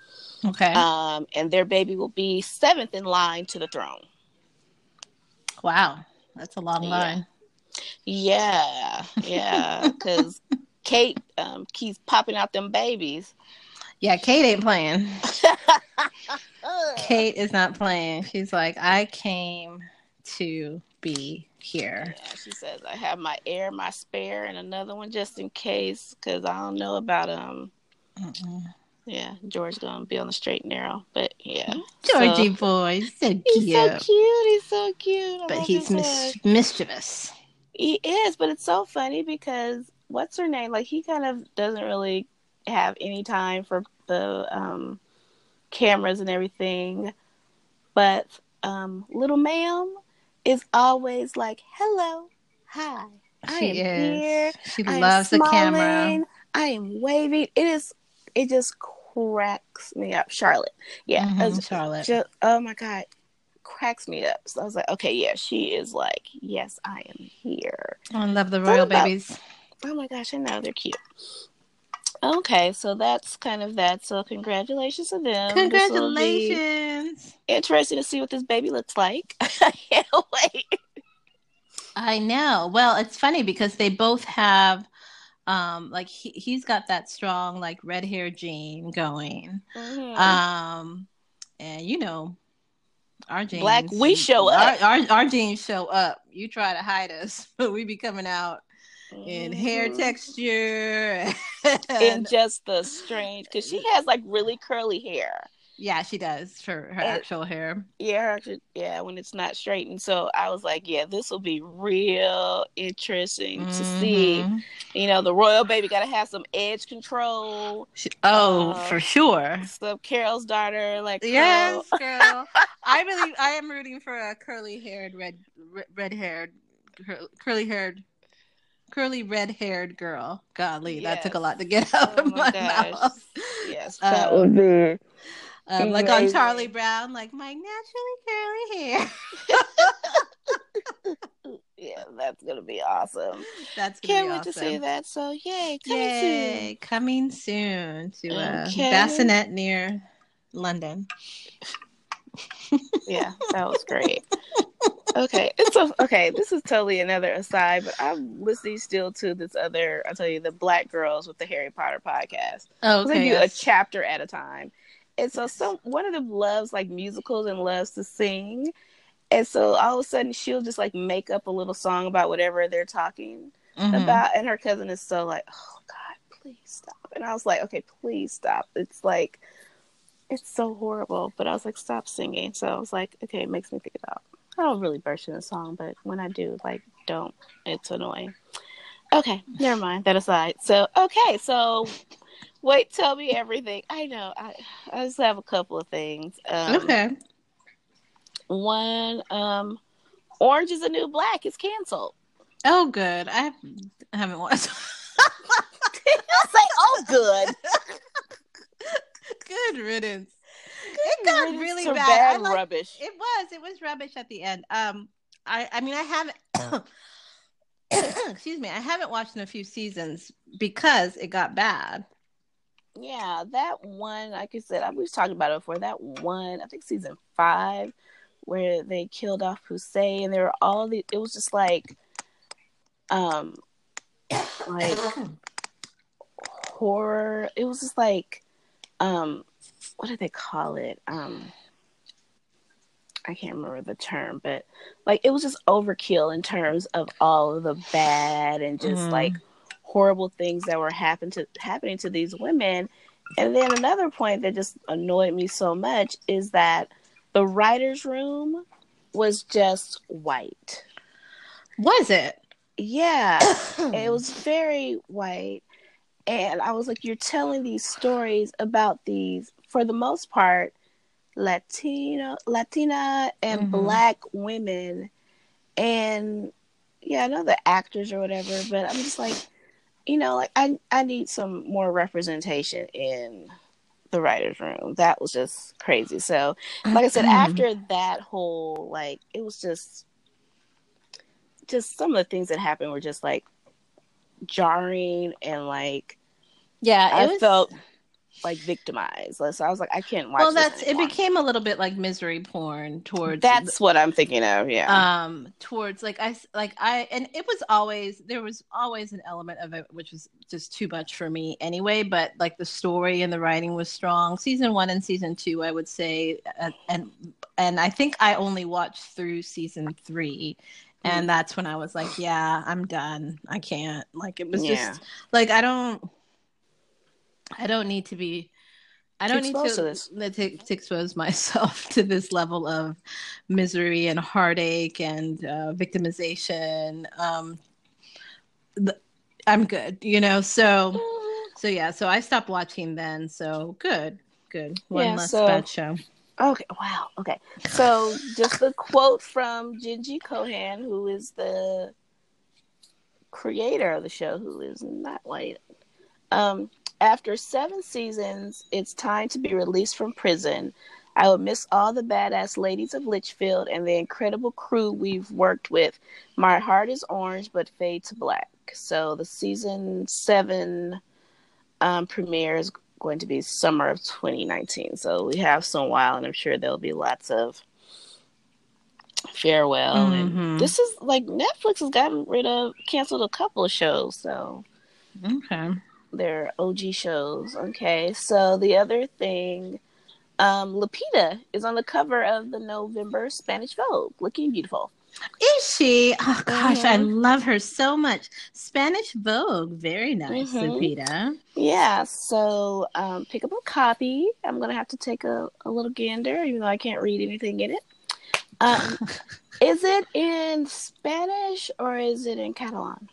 Okay. Um, and their baby will be seventh in line to the throne. Wow. That's a long yeah. line. Yeah. Yeah. Because Kate um, keeps popping out them babies. Yeah. Kate ain't playing. Kate is not playing. She's like, I came to be here. Yeah, she says, I have my heir, my spare, and another one just in case, because I don't know about... um. Mm-mm. Yeah, George's going to be on the straight and narrow, but yeah. Georgie so, boy, he's so cute. He's so cute, he's so cute. I but he's mis- mischievous. He is, but it's so funny because, what's her name? Like, he kind of doesn't really have any time for the um, cameras and everything, but um, little ma'am is always like, hello, hi, I she am is. Here. She I loves the camera. I am waving. It is... It just cracks me up. Charlotte. Yeah. Mm-hmm, Charlotte. Just, oh, my God. Cracks me up. So I was like, okay, yeah, she is like, yes, I am here. I love the royal about, babies. Oh, my gosh. I know. They're cute. Okay. So that's kind of that. So congratulations to them. Congratulations. Interesting to see what this baby looks like. I can't wait. I know. Well, it's funny because they both have... Um, like he, he's got that strong, like red hair gene going. Mm-hmm. Um, and you know, our genes, black, we show up, our, our, our genes show up. You try to hide us, but we be coming out mm-hmm. in hair texture and, and just the strange, cause she has like really curly hair. Yeah, she does for her, her and, actual hair. Yeah, her actual, yeah, when it's not straightened. So I was like, yeah, this will be real interesting mm-hmm. to see. You know, the royal baby got to have some edge control. She, oh, uh, for sure. So Carol's daughter, like, Carol. Yes, girl. I really, I am rooting for a curly-haired, red, red-haired, curly-haired. Curly red-haired girl. Golly, yes. That took a lot to get out oh of my, my gosh. Mouth. Yes, that um, would be. um, like on Charlie Brown, like my naturally curly hair. Yeah, that's gonna be awesome. That's gonna can't be wait awesome. To see that. So yay, coming yay, soon, coming soon to a okay. bassinet near London. Yeah, that was great. Okay, it's so okay. This is totally another aside, but I'm listening still to this other. I tell you, the Black girls with the Harry Potter podcast. Oh, okay. They do a chapter at a time, and so some one of them loves like musicals and loves to sing, and so all of a sudden she'll just like make up a little song about whatever they're talking mm-hmm. about, and her cousin is so like, "Oh God, please stop!" And I was like, "Okay, please stop." It's like it's so horrible, but I was like, "Stop singing." So I was like, "Okay," it makes me think about. I don't really burst in a song, but when I do, like, don't. It's annoying. Okay, never mind. That aside. So, okay, so wait, tell me everything. I know. I I just have a couple of things. Um, okay. One, um, Orange is the New Black is canceled. Oh, good. I haven't, I haven't watched. I'll say, oh, good. Good riddance. It got really bad. bad I like, rubbish. It was. It was rubbish at the end. Um, I, I mean, I haven't. excuse me. I haven't watched in a few seasons because it got bad. Yeah, that one. Like I said, I was talking about it before. That one, I think, season five, where they killed off Hussein, and there were all the. It was just like, um, like horror. It was just like, um. What do they call it? Um, I can't remember the term, but like it was just overkill in terms of all of the bad and just mm. like horrible things that were happen to, happening to these women. And then another point that just annoyed me so much is that the writer's room was just white. Was it? Yeah. It was very white. And I was like, you're telling these stories about these, for the most part, Latino, Latina and mm-hmm. Black women. And, yeah, I know the actors or whatever, but I'm just like, you know, like I, I need some more representation in the writer's room. That was just crazy. So, like I said, after that whole, like, it was just, just some of the things that happened were just, like, jarring and like yeah I was... felt like victimized, so I was like I can't watch well that's this it became a little bit like misery porn towards that's the, what I'm thinking of yeah um towards like I like I and it was always there was always an element of it which was just too much for me anyway, but like the story and the writing was strong season one and season two I would say and and, and I think I only watched through season three. And that's when I was like, yeah, I'm done. I can't. Like, it was yeah. just like, I don't, I don't need to be, I don't to need to, to, this. to to expose myself to this level of misery and heartache and uh, victimization. Um, I'm good, you know? So, so yeah, so I stopped watching then. So good, good. One yeah, less so- bad show. Okay, wow, okay. So, just a quote from Jenji Kohan, who is the creator of the show, who is not white. Um, after seven seasons, it's time to be released from prison. I will miss all the badass ladies of Litchfield and the incredible crew we've worked with. My heart is orange, but fades to black. So, the season seven um, premiere is going to be summer of twenty nineteen, so we have some while, and I'm sure there'll be lots of farewell. Mm-hmm. And this is like Netflix has gotten rid of, canceled a couple of shows, so okay, they're O G shows. Okay, so the other thing, um, Lupita is on the cover of the November Spanish Vogue, looking beautiful. Is she? Oh gosh, mm-hmm. I love her so much. Spanish Vogue, very nice, mm-hmm. Lupita. Yeah, so um, pick up a copy. I'm gonna have to take a, a little gander, even though I can't read anything in it. Um, is it in Spanish or is it in Catalan?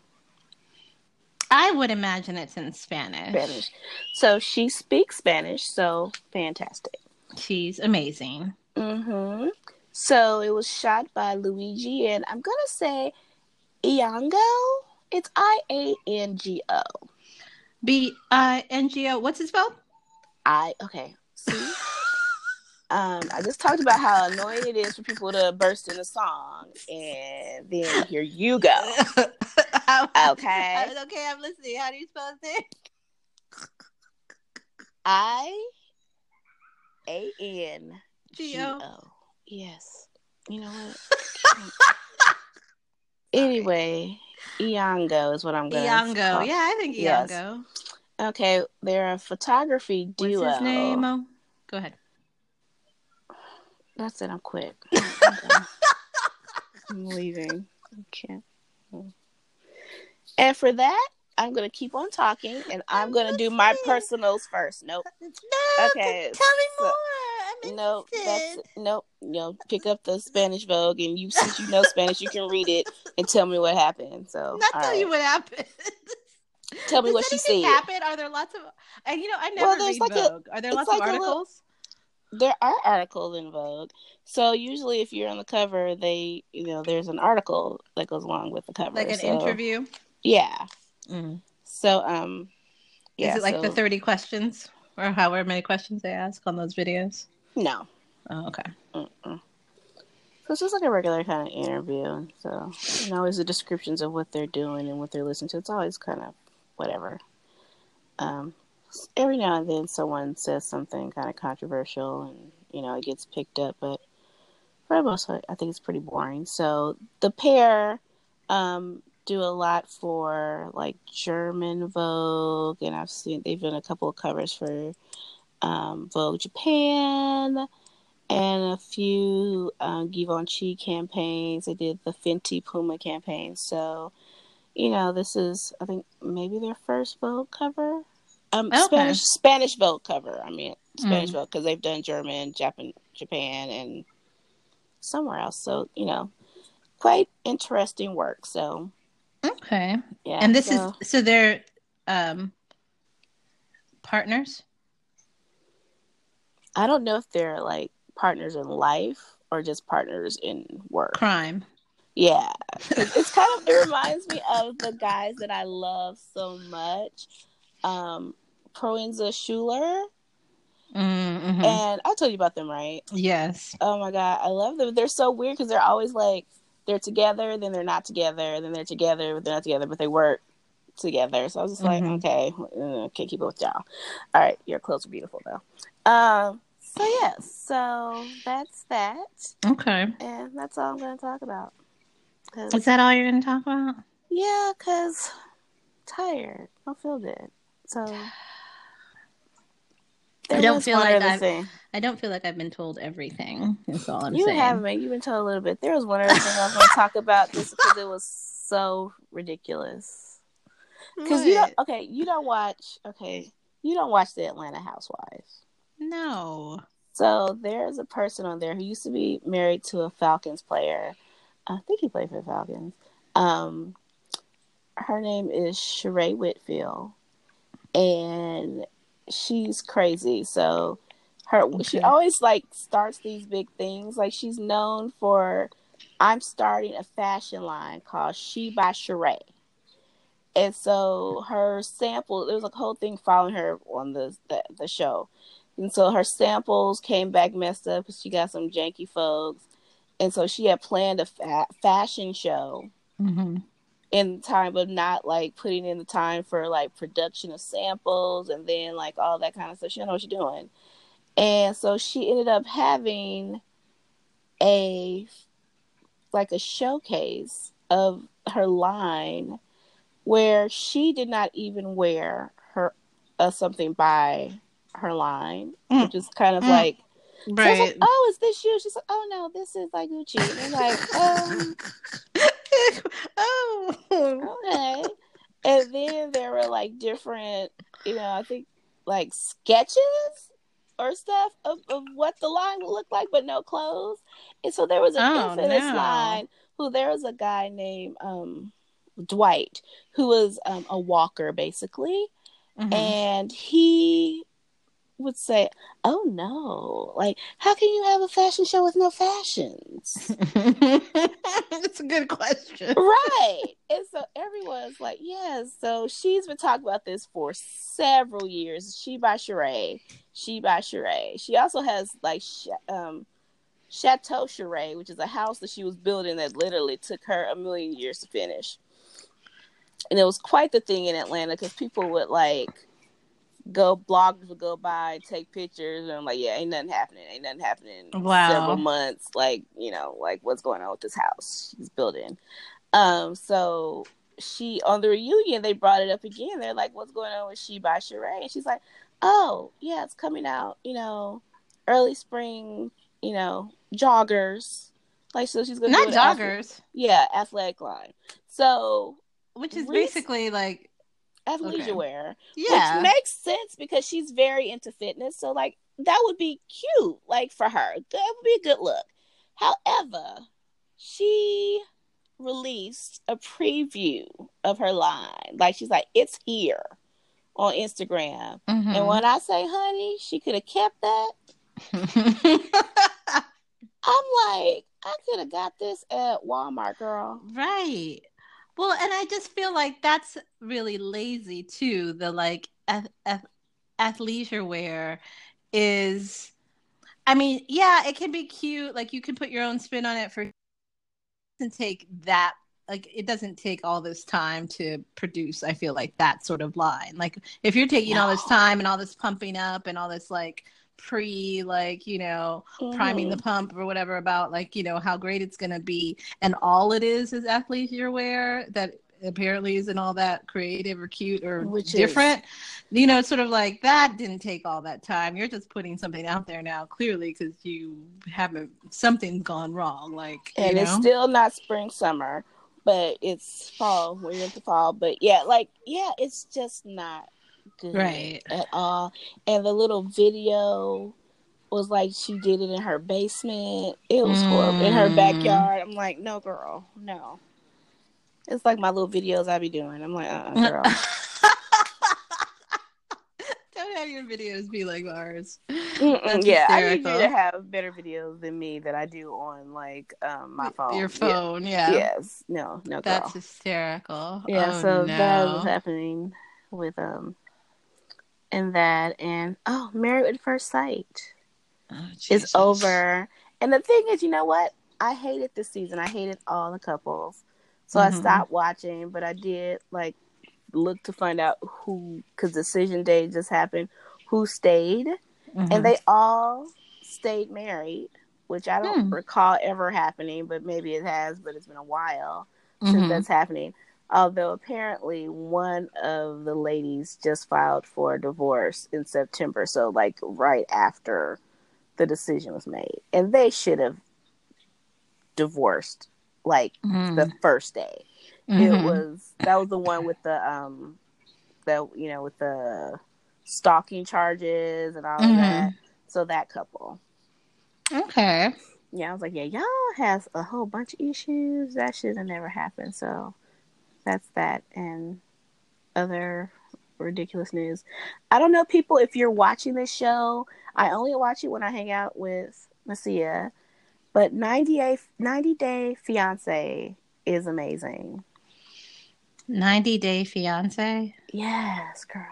I would imagine it's in Spanish. Spanish. So she speaks Spanish, so fantastic. She's amazing. Mm-hmm. So it was shot by Luigi, and I'm going to say Iango. It's I A N G O. B I N G O. What's it spelled? I, okay. See? Um, I just talked about how annoying it is for people to burst in a song, and then here you go. Okay. I was, okay, I'm listening. How do you spell it? I A N G O. Yes. You know what? Anyway, Iango is what I'm going to Iango. Call. Yeah, I think Iango. Yes. Okay, they're a photography duo. What's his name? Oh, go ahead. That's it. I'm quick. I'm leaving. I can't. And for that, I'm going to keep on talking, and I'm going to do my personals first. Nope. No, okay. Tell me so, more. I'm nope. That's, nope. You know, pick up the Spanish Vogue, and you since you know Spanish, you can read it and tell me what happened. So I'll tell right. you what happened. Tell me Does what she said. Happen? Are there lots of? And you know, I never well, read like Vogue. A, Are there lots like of articles? Little, there are articles in Vogue. So usually, if you're on the cover, they, you know, there's an article that goes along with the cover, like an so, interview. Yeah. Mm. So, um, yeah, is it like so, the thirty questions or however many questions they ask on those videos? No. Oh, okay. Mm-mm. So it's just like a regular kind of interview. So, and always the descriptions of what they're doing and what they're listening to. It's always kind of. Whatever. Um, every now and then someone says something kind of controversial and, you know, it gets picked up, but for the most part, I think it's pretty boring. So the pair um, do a lot for, like, German Vogue, and I've seen they've done a couple of covers for um, Vogue Japan and a few um, Givenchy campaigns. They did the Fenty Puma campaign, so you know, this is, I think, maybe their first Vogue cover. Um, okay. Spanish Spanish Vogue cover. I mean, Spanish mm. Vogue, because they've done German, Japan, Japan, and somewhere else. So, you know, quite interesting work. So, okay. Yeah, and this so. is, so they're um, partners? I don't know if they're, like, partners in life or just partners in work. Crime. Yeah, it's kind of, it reminds me of the guys that I love so much, um, Proenza Schuler, mm-hmm. and I'll tell you about them, right? Yes. Oh my God, I love them. They're so weird because they're always like, they're together, then they're not together, then they're together, but they're not together, but they work together. So I was just mm-hmm. like, okay, okay, keep it with y'all. All right, your clothes are beautiful though. Um. So yeah, so that's that. Okay. And that's all I'm going to talk about. Is that all you're going to talk about? Yeah, because tired. I don't feel good. So I don't feel like I've, I don't feel like I've been told everything. That's all I'm you saying. You haven't. You've been told a little bit. There was one other thing I was going to talk about just because it was so ridiculous. Because you don't. Okay, you don't watch. Okay, you don't watch the Atlanta Housewives. No. So there's a person on there who used to be married to a Falcons player. I think he played for the Falcons. Um, her name is Sheree Whitfield, and she's crazy. So her okay. she always like starts these big things. Like she's known for, I'm starting a fashion line called She by Sheree, and so her sample. There was a whole thing following her on the the, the show, and so her samples came back messed up because she got some janky folks. And so she had planned a fa- fashion show mm-hmm. in time, but not like putting in the time for like production of samples and then like all that kind of stuff. She didn't know what she's doing. And so she ended up having a, like a showcase of her line where she did not even wear her uh, something by her line, mm. which is kind of mm. like, so right. I was like, oh, is this you? She's like, oh no, this is like Gucci. And I'm like, um, oh, okay. And then there were like different, you know, I think like sketches or stuff of, of what the line would look like, but no clothes. And so there was an oh, infamous no. line. Who there was a guy named um, Dwight who was um, a walker basically, mm-hmm. and he would say, oh no, like, how can you have a fashion show with no fashions? That's a good question. Right. And so everyone's like, yeah, so she's been talking about this for several years. She by Sheree. She by Sheree. She also has, like, um, Chateau Sheree, which is a house that she was building that literally took her a million years to finish. And it was quite the thing in Atlanta because people would, like, go, bloggers would go by, take pictures, and I'm like, yeah, ain't nothing happening. Ain't nothing happening in wow. several months. Like, you know, like, what's going on with this house she's building? Um, so she, on the reunion, they brought it up again. They're like, what's going on with She by Sheree? And she's like, oh, yeah, it's coming out, you know, early spring, you know, joggers. Like, so she's going to do it. Not joggers. Athlete, yeah, athletic line. So... Which is Reese, basically like athleisure okay. wear, yeah, which makes sense because she's very into fitness. So like that would be cute, like for her, that would be a good look. However, she released a preview of her line. Like she's like, it's here on Instagram. Mm-hmm. And when I say, honey, she could have kept that. I'm like, I could have got this at Walmart, girl. Right. Well, and I just feel like that's really lazy too. The like ath- ath- athleisure wear is, I mean, yeah, it can be cute. Like you can put your own spin on it for, it doesn't take that, like it doesn't take all this time to produce, I feel like, that sort of line. Like if you're taking wow. all this time and all this pumping up and all this like pre like you know mm. priming the pump or whatever about like you know how great it's gonna be, and all it is is athleisure wear that apparently isn't all that creative or cute or Which different is. You know, it's sort of like that didn't take all that time. You're just putting something out there now clearly because you haven't, something's gone wrong, like, and you know? It's still not spring summer, but it's fall. We're into fall, but yeah, like yeah, it's just not good right at all. And the little video was like she did it in her basement. It was mm. horrible, in her backyard. I'm like, no girl, no. It's like my little videos I be doing. I'm like, uh-uh, girl. Don't have your videos be like ours. Yeah, I need you to have better videos than me that I do on like um my phone. Your phone, yeah. yeah. Yes, no, no, girl. That's hysterical. Yeah, oh, so no. that was happening with um. And that, and oh, Married at First Sight oh, is over. And the thing is, you know what? I hated this season. I hated all the couples. So mm-hmm. I stopped watching, but I did like look to find out who, because decision day just happened, who stayed. Mm-hmm. And they all stayed married, which I don't mm. recall ever happening, but maybe it has, but it's been a while mm-hmm. since that's happening. Although apparently one of the ladies just filed for a divorce in September. So like right after the decision was made, and they should have divorced like mm. the first day. Mm-hmm. It was, that was the one with the, um, the, you know, with the stalking charges and all mm-hmm. of that. So that couple. Okay. Yeah. I was like, yeah, y'all has a whole bunch of issues. That should have never happened. So. That's that and other ridiculous news. I don't know, people, if you're watching this show. I only watch it when I hang out with Masia. But ninety Day Fiance is amazing. ninety Day Fiance? Yes, girl.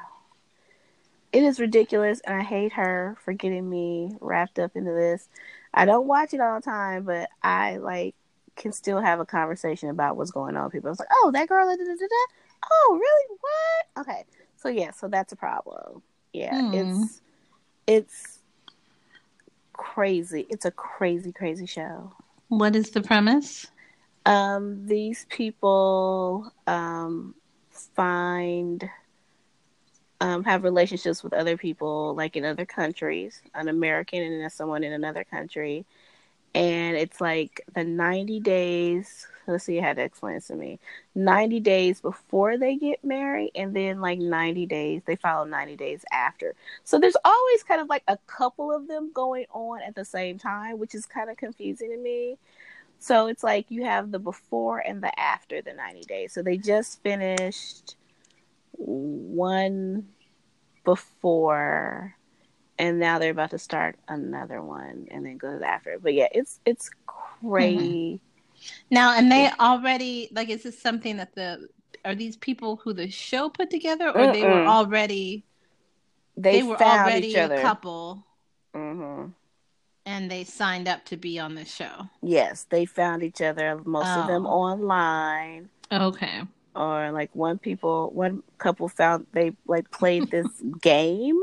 It is ridiculous, and I hate her for getting me wrapped up into this. I don't watch it all the time, but I, like, can still have a conversation about what's going on. People, I was like, oh, that girl, da, da, da, da. Oh, really? What? Okay. So yeah, so that's a problem. Yeah, mm. it's it's crazy. It's a crazy, crazy show. What is the premise? Um, these people um find um have relationships with other people, like in other countries, an American and then someone in another country. And it's like the ninety days, let's see how to explain this to me, ninety days before they get married, and then like ninety days, they follow ninety days after. So there's always kind of like a couple of them going on at the same time, which is kind of confusing to me. So it's like you have the before and the after the ninety days. So they just finished one before... and now they're about to start another one, and then goes after it. But yeah, it's it's crazy. Mm-hmm. Now, and they already, like, is this something that the, are these people who the show put together, or Mm-mm. they were already, they, they were found already each other. A couple, mm-hmm. and they signed up to be on the show? Yes, they found each other. Most oh. of them online. Okay. Or like one people, one couple found, they like played this game.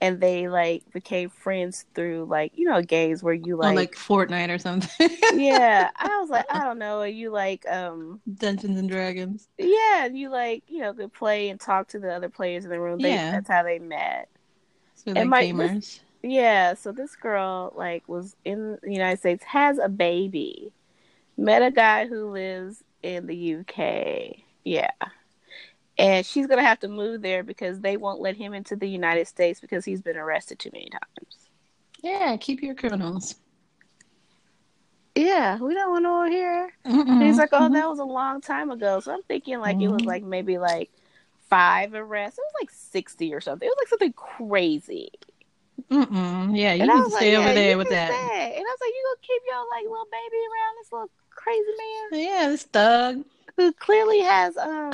And they, like, became friends through, like, you know, games where you, like... Oh, like Fortnite or something. Yeah. I was like, I don't know. You, like... um Dungeons and Dragons. Yeah. And you, like, you know, could play and talk to the other players in the room. They, yeah. That's how they met. So they're like gamers. This, yeah. So this girl, like, was in the United States, has a baby, met a guy who lives in the U K. Yeah. And she's going to have to move there because they won't let him into the United States because he's been arrested too many times. Yeah, keep your criminals. Yeah, we don't want to over here. Mm-mm. He's like, oh, mm-hmm. that was a long time ago. So I'm thinking, like, mm-hmm. it was, like, maybe, like, five arrests. It was, like, sixty or something. It was, like, something crazy. Mm-mm. Yeah, you and can stay like, over yeah, there with that. Stay. And I was like, you going to keep your, like, little baby around this little crazy man? Yeah, this thug. Who clearly has, um...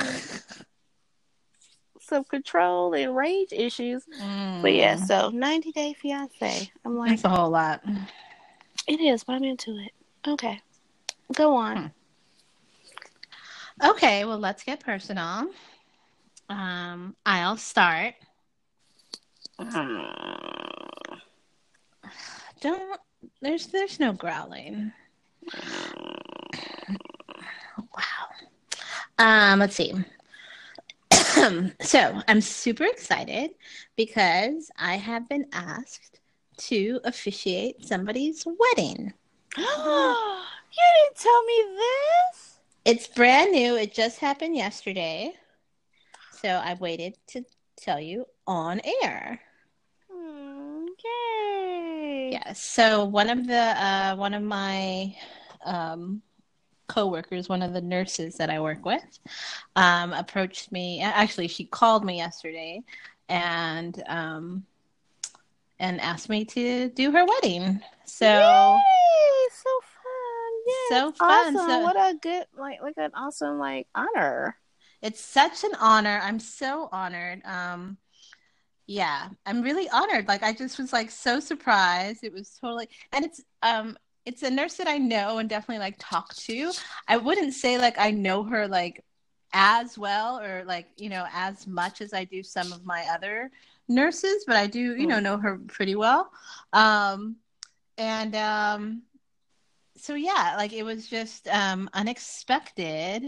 some control and rage issues. Mm. But yeah, so ninety Day Fiance. I'm like, that's a whole lot. It is, but I'm into it. Okay. Go on. Hmm. Okay, well, let's get personal. Um, I'll start. Uh, Don't there's there's no growling. Uh, wow. Um, let's see. So, I'm super excited because I have been asked to officiate somebody's wedding. You didn't tell me this? It's brand new. It just happened yesterday. So, I waited to tell you on air. Okay. Yeah, so one of the uh, one of my um co-workers, one of the nurses that I work with, um, approached me. Actually, she called me yesterday and um, and asked me to do her wedding. So, yay! So fun! Yay, so fun! Awesome. So, what a good like, like an awesome like honor. It's such an honor. I'm so honored. Um, yeah, I'm really honored. Like I just was like so surprised. It was totally, and it's um. It's a nurse that I know and definitely, like, talk to. I wouldn't say, like, I know her, like, as well or, like, you know, as much as I do some of my other nurses. But I do, you know, know her pretty well. Um, and um, so, yeah, like, it was just um, unexpected.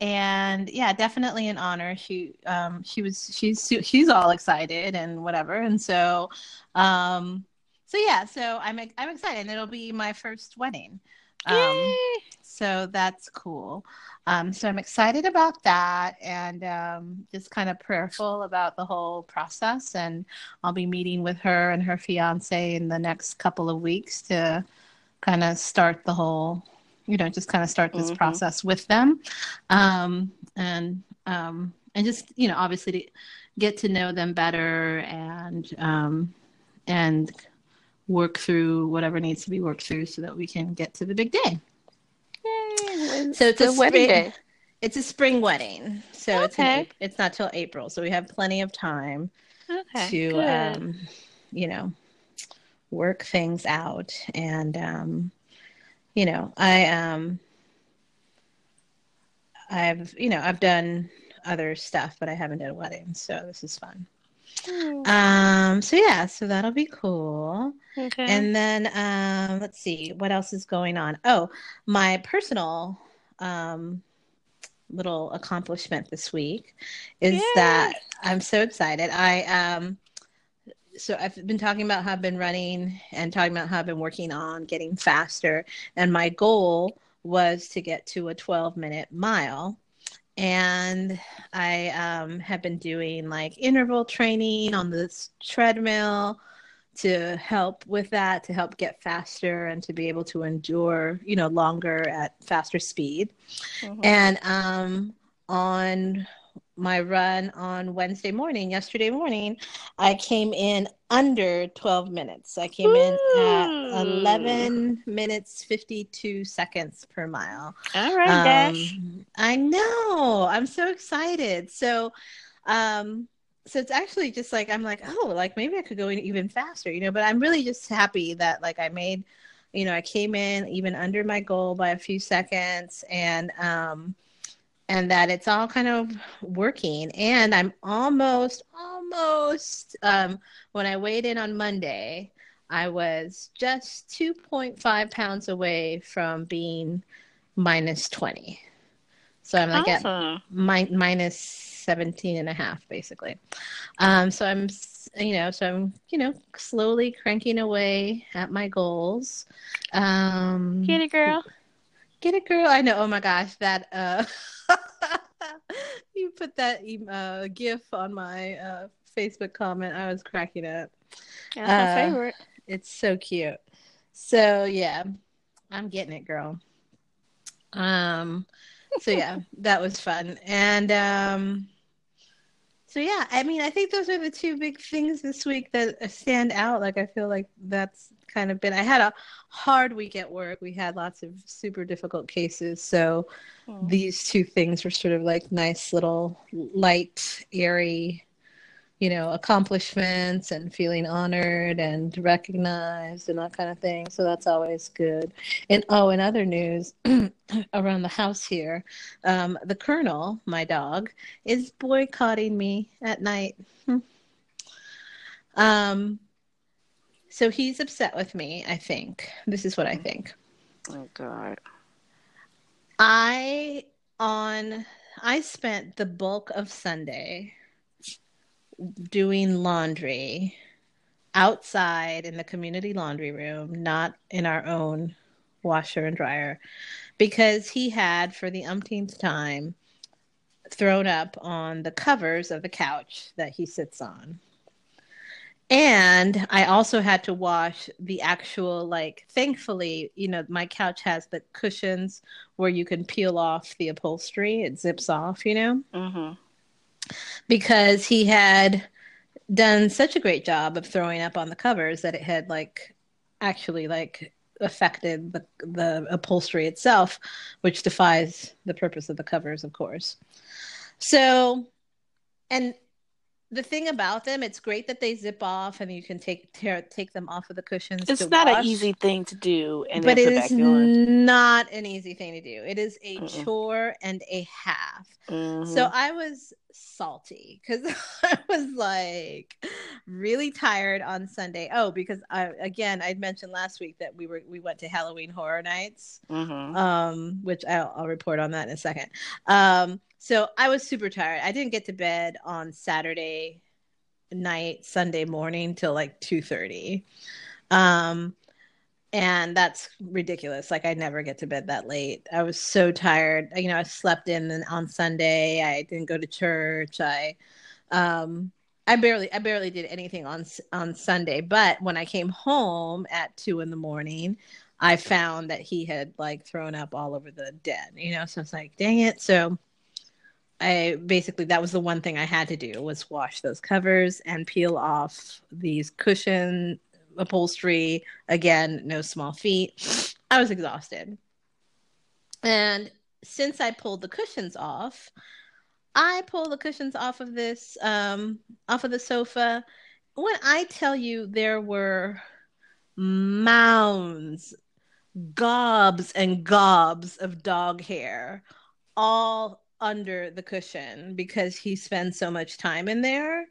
And, yeah, definitely an honor. She um, she was she's she's all excited and whatever. And so um, – So yeah, so I'm I'm excited, and it'll be my first wedding, um, so that's cool. Um, so I'm excited about that, and um, just kind of prayerful about the whole process. And I'll be meeting with her and her fiance in the next couple of weeks to kind of start the whole, you know, just kind of start this mm-hmm. process with them, um, and um, and just you know, obviously to get to know them better and um, and. work through whatever needs to be worked through so that we can get to the big day. Yay, so it's a spring, wedding day. It's a spring wedding. So okay. it's, it's not till April. So we have plenty of time okay, to, um, you know, work things out. And, um, you know, I, um, I've, you know, I've done other stuff, but I haven't done a wedding. So this is fun. Um, so yeah, so that'll be cool. Okay. And then, um, let's see what else is going on. Oh, my personal, um, little accomplishment this week is Yay. that I'm so excited. I, um, so I've been talking about how I've been running and talking about how I've been working on getting faster. And my goal was to get to a twelve minute mile. And I um, have been doing like interval training on this treadmill to help with that, to help get faster and to be able to endure, you know, longer at faster speed. Mm-hmm. And um, on my run on Wednesday morning, yesterday morning, I came in under twelve minutes. I came Ooh. in at eleven minutes, fifty-two seconds per mile. All right, um, Dash. I know. I'm so excited. So, um, so it's actually just like, I'm like, oh, like maybe I could go in even faster, you know, but I'm really just happy that like I made, you know, I came in even under my goal by a few seconds, and, um, and that it's all kind of working. And I'm almost, almost, um, when I weighed in on Monday, I was just two point five pounds away from being minus twenty. So I'm like awesome. at mi- minus seventeen and a half, basically. Um, so I'm, you know, so I'm, you know, slowly cranking away at my goals. Um, Get it, girl. Get it, girl. I know. Oh, my gosh. That, uh, you put that uh, GIF on my uh, Facebook comment. I was cracking up. That's uh, my favorite. It's so cute. So, yeah, I'm getting it, girl. Um. So, yeah, that was fun. And um, so, yeah, I mean, I think those are the two big things this week that stand out. Like, I feel like that's kind of been, I had a hard week at work. We had lots of super difficult cases. So oh. these two things were sort of like nice little light, airy, you know, accomplishments and feeling honored and recognized and that kind of thing. So that's always good. And, oh, in other news around the house here, um, the Colonel, my dog, is boycotting me at night. um, so he's upset with me, I think. This is what I think. Oh, God. I, on, I spent the bulk of Sunday doing laundry outside in the community laundry room, not in our own washer and dryer, because he had, for the umpteenth time, thrown up on the covers of the couch that he sits on. And I also had to wash the actual, like, thankfully, you know, my couch has the cushions where you can peel off the upholstery. It zips off, you know? Mm-hmm. Because he had done such a great job of throwing up on the covers that it had like actually like affected the the upholstery itself, which defies the purpose of the covers, of course. So, and the thing about them, it's great that they zip off and you can take tear, take them off of the cushions. It's not wash. An easy thing to do, and but it is not an easy thing to do. It is a mm-hmm. chore and a half. Mm-hmm. So I was salty because I was like really tired on Sunday. Oh, because I again I mentioned last week that we were we went to Halloween Horror Nights, mm-hmm. um, which I'll, I'll report on that in a second. Um, So I was super tired. I didn't get to bed on Saturday night, Sunday morning till like two thirty. Um, and that's ridiculous. Like I never get to bed that late. I was so tired. You know, I slept in and on Sunday. I didn't go to church. I um, I barely I barely did anything on on Sunday. But when I came home at two in the morning, I found that he had like thrown up all over the den, you know, so it's like, dang it. So I basically, that was the one thing I had to do was wash those covers and peel off these cushion upholstery. Again, no small feat. I was exhausted. And since I pulled the cushions off, I pull the cushions off of this, um, off of the sofa. When I tell you there were mounds, gobs and gobs of dog hair all under the cushion because he spends so much time in there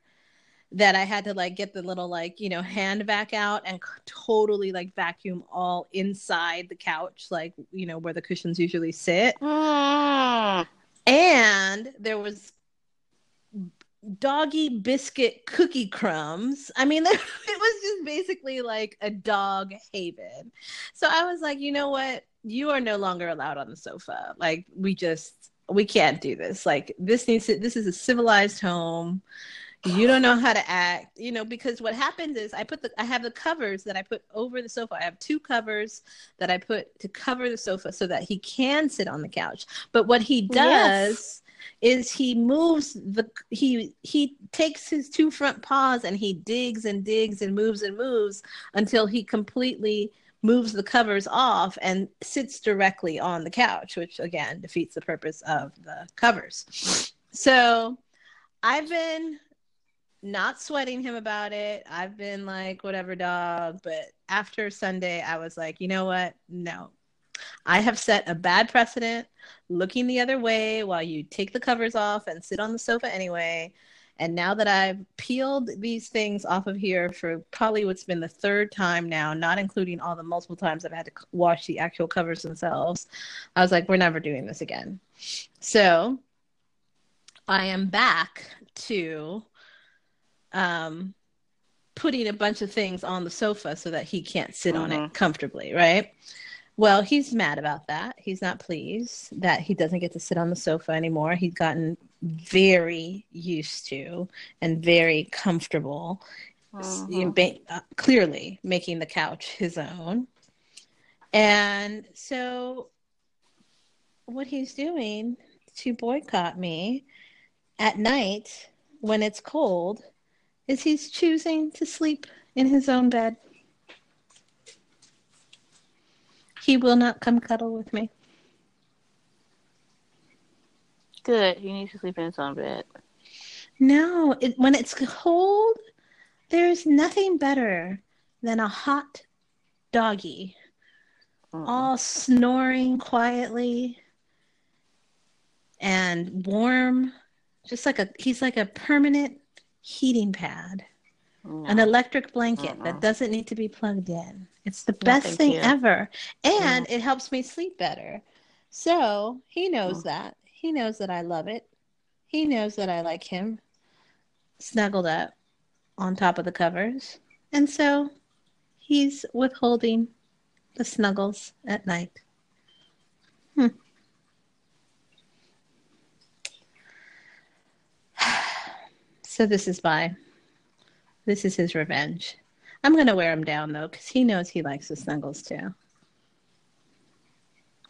that I had to like get the little like, you know, hand vac out and c- totally like vacuum all inside the couch, like, you know, where the cushions usually sit. Mm. And there was doggy biscuit cookie crumbs. I mean, it was just basically like a dog haven. So I was like, you know what? You are no longer allowed on the sofa. Like we just, we can't do this. Like this needs to, this is a civilized home. You don't know how to act, you know, because what happens is I put the, I have the covers that I put over the sofa. I have two covers that I put to cover the sofa so that he can sit on the couch. But what he does yes. is he moves the he he takes his two front paws and he digs and digs and moves and moves until he completely moves the covers off and sits directly on the couch, which again defeats the purpose of the covers. So I've been not sweating him about it. I've been like, whatever, dog. But after Sunday, I was like, you know what? No. I have set a bad precedent looking the other way while you take the covers off and sit on the sofa anyway. And now that I've peeled these things off of here for probably what's been the third time now, not including all the multiple times I've had to wash the actual covers themselves, I was like, we're never doing this again. So I am back to um, putting a bunch of things on the sofa so that he can't sit mm-hmm. on it comfortably, right? Well, he's mad about that. He's not pleased that he doesn't get to sit on the sofa anymore. He's gotten very used to and very comfortable, uh-huh. ba- uh, clearly making the couch his own. And so what he's doing to boycott me at night when it's cold is he's choosing to sleep in his own bed. He will not come cuddle with me. Good. He needs to sleep in his own bed. No. It, when it's cold, there's nothing better than a hot doggy. Mm. All snoring quietly and warm. Just like a, he's like a permanent heating pad. No. An electric blanket uh-uh. that doesn't need to be plugged in. It's the best no, thing you. ever. And yeah. it helps me sleep better. So he knows oh. that. He knows that I love it. He knows that I like him snuggled up on top of the covers. And so he's withholding the snuggles at night. Hmm. So this is my... This is his revenge. I'm going to wear him down, though, because he knows he likes the snuggles, too.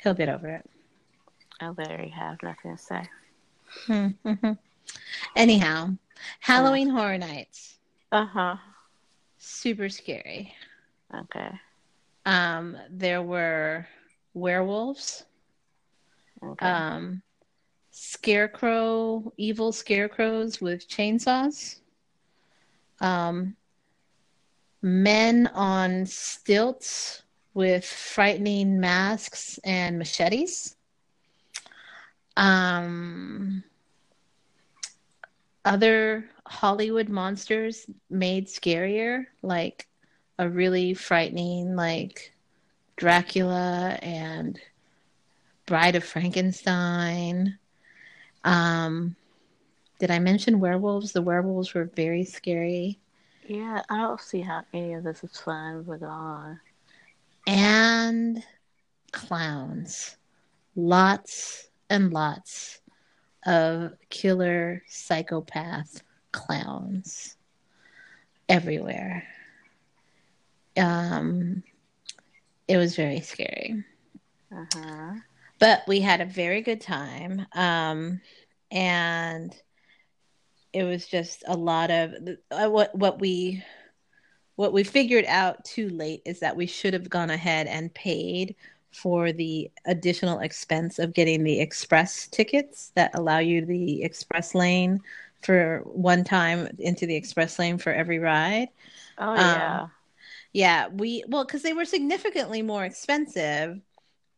He'll get over it. I literally have nothing to say. Mm-hmm. Anyhow, Halloween uh, Horror Nights. Uh-huh. Super scary. Okay. Um, there were werewolves. Okay. Um, scarecrow, evil scarecrows with chainsaws. Um, men on stilts with frightening masks and machetes. Um, other Hollywood monsters made scarier, like a really frightening, like Dracula and Bride of Frankenstein. Um, Did I mention werewolves? The werewolves were very scary. Yeah, I don't see how any of this is fun, but on. And clowns. Lots and lots of killer psychopath clowns everywhere. Um, it was very scary. Uh-huh. But we had a very good time. Um, and... It was just a lot of uh, what what we what we figured out too late is that we should have gone ahead and paid for the additional expense of getting the express tickets that allow you the express lane for one time into the express lane for every ride. Oh yeah, um, yeah. We well because they were significantly more expensive,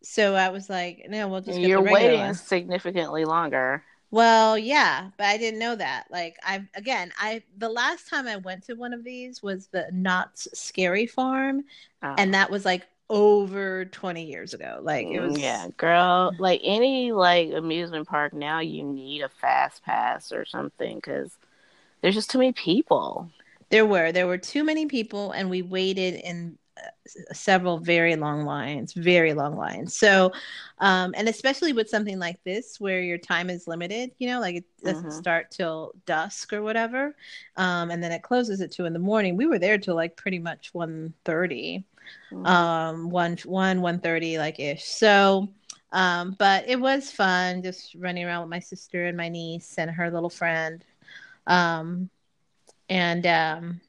so I was like, no, we'll just. Get You're the waiting one. Significantly longer. Well, yeah, but I didn't know that. Like, I again, I the last time I went to one of these was the Knott's Scary Farm, oh. and that was like over twenty years ago. Like, it was yeah, girl. Like any like amusement park now, you need a fast pass or something because there's just too many people. There were there were too many people, and we waited in. Several very long lines, very long lines. So, um, and especially with something like this where your time is limited, you know, like it doesn't mm-hmm. start till dusk or whatever. Um, and then it closes at two in the morning. We were there till like pretty much one thirty, mm-hmm. um, one, one, one thirty like ish. So, Um, but it was fun just running around with my sister and my niece and her little friend. Um, and um,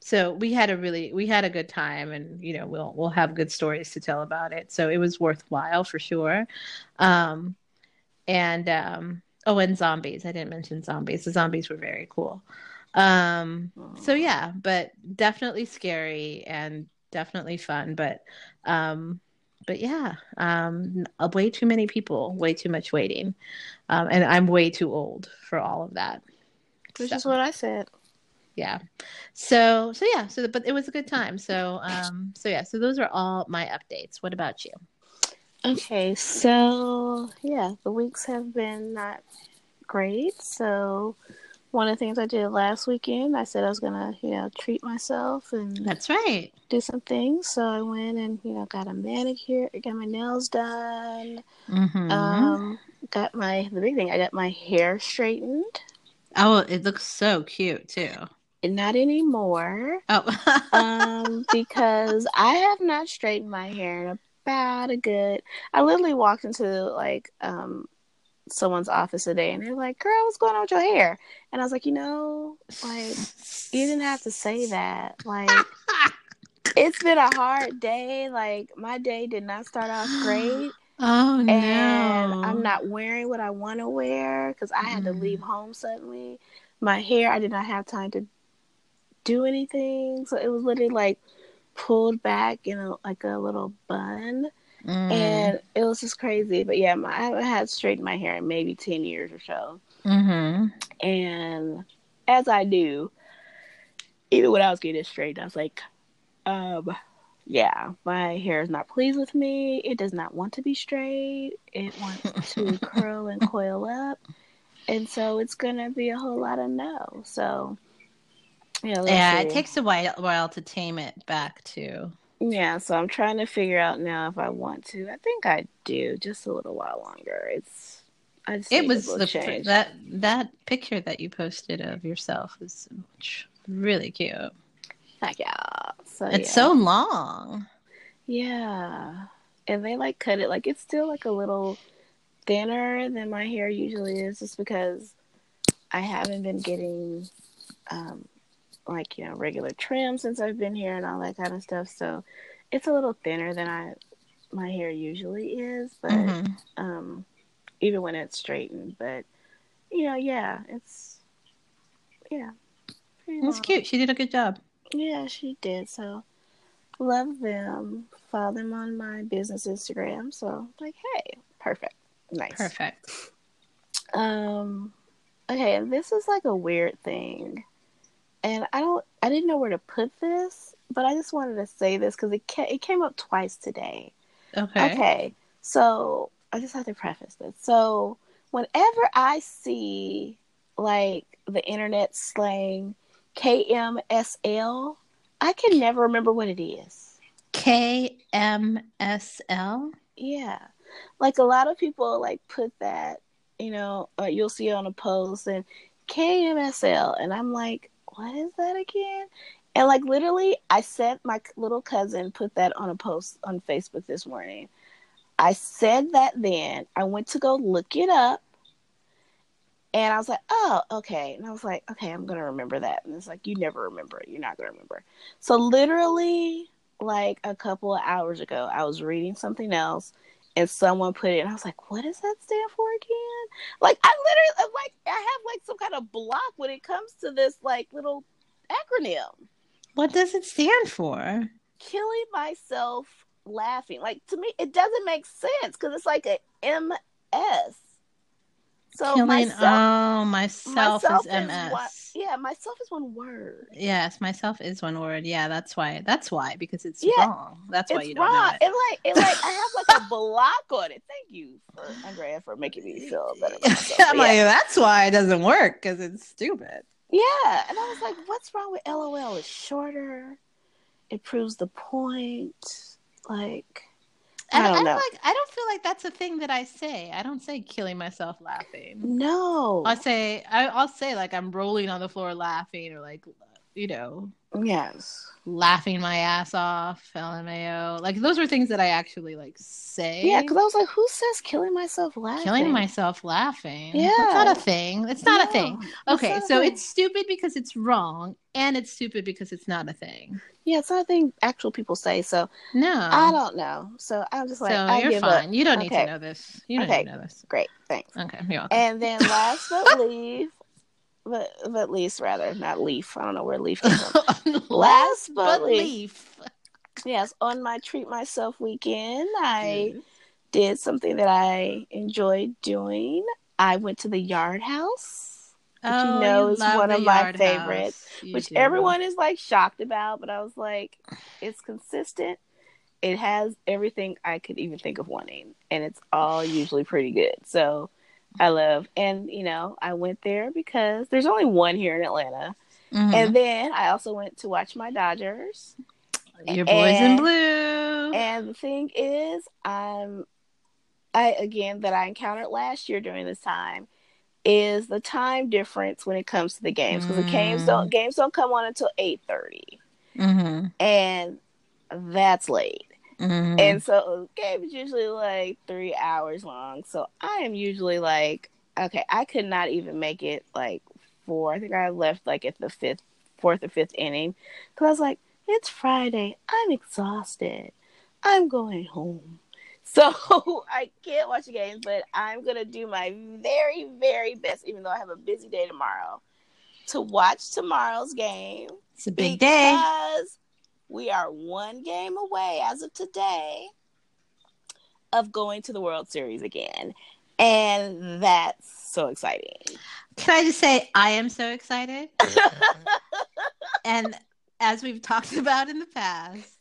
so we had a really, we had a good time, and, you know, we'll, we'll have good stories to tell about it. So it was worthwhile for sure. Um, and, um, oh, and zombies. I didn't mention zombies. The zombies were very cool. Um, so yeah, but definitely scary and definitely fun, but, um, But yeah, um, way too many people, way too much waiting. Um, and I'm way too old for all of that. Which so, is what I said. Yeah. So, so yeah, so, but it was a good time. So, um, so yeah, so those are all my updates. What about you? Okay. So yeah, the weeks have been not great. So one of the things I did last weekend, I said I was going to, you know, treat myself and that's right. do some things. So I went and, you know, got a manicure, got my nails done. Mm-hmm. Um, got my, the big thing, I got my hair straightened. Oh, it looks so cute too. And not anymore. Oh. um, because I have not straightened my hair in about a good, I literally walked into like, um, someone's office today, and they're like, "Girl, what's going on with your hair?" And I was like, "You know, like, you didn't have to say that. Like, it's been a hard day. Like, my day did not start off great. Oh no! And I'm not wearing what I want to wear because I had mm. to leave home suddenly. My hair, I did not have time to do anything, so it was literally like pulled back in a, like a little bun." Mm. And it was just crazy, but yeah, my, I haven't had straightened my hair in maybe ten years or so. Mm-hmm. And as I do, even when I was getting it straightened, I was like, um, "Yeah, my hair is not pleased with me. It does not want to be straight. It wants to curl and coil up, and so it's gonna be a whole lot of no." So, you know, yeah, see. It takes a while, while to tame it back too. Yeah, so I'm trying to figure out now if I want to. I think I do, just a little while longer. It's I just it was the change. that that picture that you posted of yourself is really cute. Like, yeah, so it's yeah. so long. Yeah, and they like cut it like it's still like a little thinner than my hair usually is, just because I haven't been getting. Um, like, you know, regular trim since I've been here and all that kind of stuff. So it's a little thinner than I, my hair usually is, but, mm-hmm. um, even when it's straightened, but you know, yeah, it's, yeah. It's cute. She did a good job. Yeah, she did. So love them. Follow them on my business Instagram. So like, hey, perfect. Nice. Perfect. Um, okay. And this is like a weird thing. And I don't, I didn't know where to put this, but I just wanted to say this because it ca- it came up twice today. Okay. Okay. So I just have to preface this. So whenever I see like the internet slang K M S L, I can never remember what it is. K M S L? Yeah. Like a lot of people like put that, you know, uh, you'll see it on a post and K M S L, and I'm like, what is that again? And like literally, I said my little cousin put that on a post on Facebook this morning. I said that then. I went to go look it up. And I was like, oh, okay. And I was like, okay, I'm going to remember that. And it's like, you never remember it. You're not going to remember. So literally, like a couple of hours ago, I was reading something else. And someone put it, and I was like, what does that stand for again? Like, I literally, like, I have, like, some kind of block when it comes to this, like, little acronym. What does it stand for? Killing myself laughing. Like, to me, it doesn't make sense, because it's like a M S. So Killing, myself, oh, myself, myself is M S. Is one, yeah, myself is one word. Yes, myself is one word. Yeah, that's why. That's why, because it's yeah, wrong. That's why you don't wrong. know it. It's like, it like I have like a block on it. Thank you, for, Andrea, for making me feel better about myself. I'm yeah. like, that's why it doesn't work, because it's stupid. Yeah, and I was like, what's wrong with L O L? It's shorter. It proves the point. Like... I don't, I, don't I, don't like, I don't feel like that's a thing that I say. I don't say killing myself laughing. No. I'll say, I, I'll say like I'm rolling on the floor laughing, or like you know, yes, laughing my ass off, L M A O. Like, those were things that I actually like say. Yeah, because I was like, who says killing myself laughing? Killing myself laughing. Yeah, that's not a thing. It's not no, a thing. Okay, so thing. It's stupid because it's wrong, and it's stupid because it's not a thing. Yeah, it's not a thing actual people say. So no, I don't know. So I'm just like, so I you're give fine. Up. You don't need okay. to know this. You don't okay. need to know this. Great, thanks. Okay, you're welcome. And then last but least. But but least rather not leaf. I don't know where leaf came from. Last but, but leaf. Yes, on my treat myself weekend, I mm. did something that I enjoyed doing. I went to the Yard House, which oh, you know is one of my favorites, which do. everyone is like shocked about. But I was like, it's consistent. It has everything I could even think of wanting, and it's all usually pretty good. So. I love, and you know, I went there because there's only one here in Atlanta, mm-hmm. and then I also went to watch my Dodgers. Your boys and, in blue. And the thing is, I'm, I again that I encountered last year during this time is the time difference when it comes to the games, because mm. the games don't games don't come on until eight thirty, mm-hmm. and that's late. Mm-hmm. And so the game is usually like three hours long. So I am usually like, okay, I could not even make it like four. I think I left like at the fifth, fourth or fifth inning. Because I was like, it's Friday. I'm exhausted. I'm going home. So I can't watch the game, but I'm going to do my very, very best, even though I have a busy day tomorrow, to watch tomorrow's game. It's a big day. Because we are one game away as of today of going to the World Series again. And that's so exciting. Can I just say, I am so excited. And as we've talked about in the past,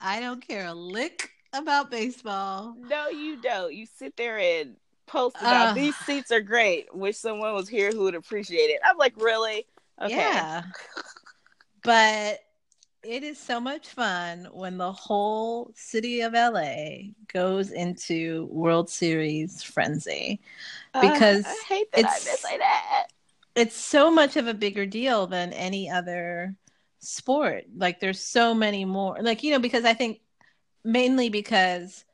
I don't care a lick about baseball. No, you don't. You sit there and post about uh, these seats are great. Wish someone was here who would appreciate it. I'm like, really? Okay. Yeah. But it is so much fun when the whole city of L A goes into World Series frenzy, because uh, I hate that it's, I miss like that. It's so much of a bigger deal than any other sport. Like, there's so many more, like, you know, because I think mainly because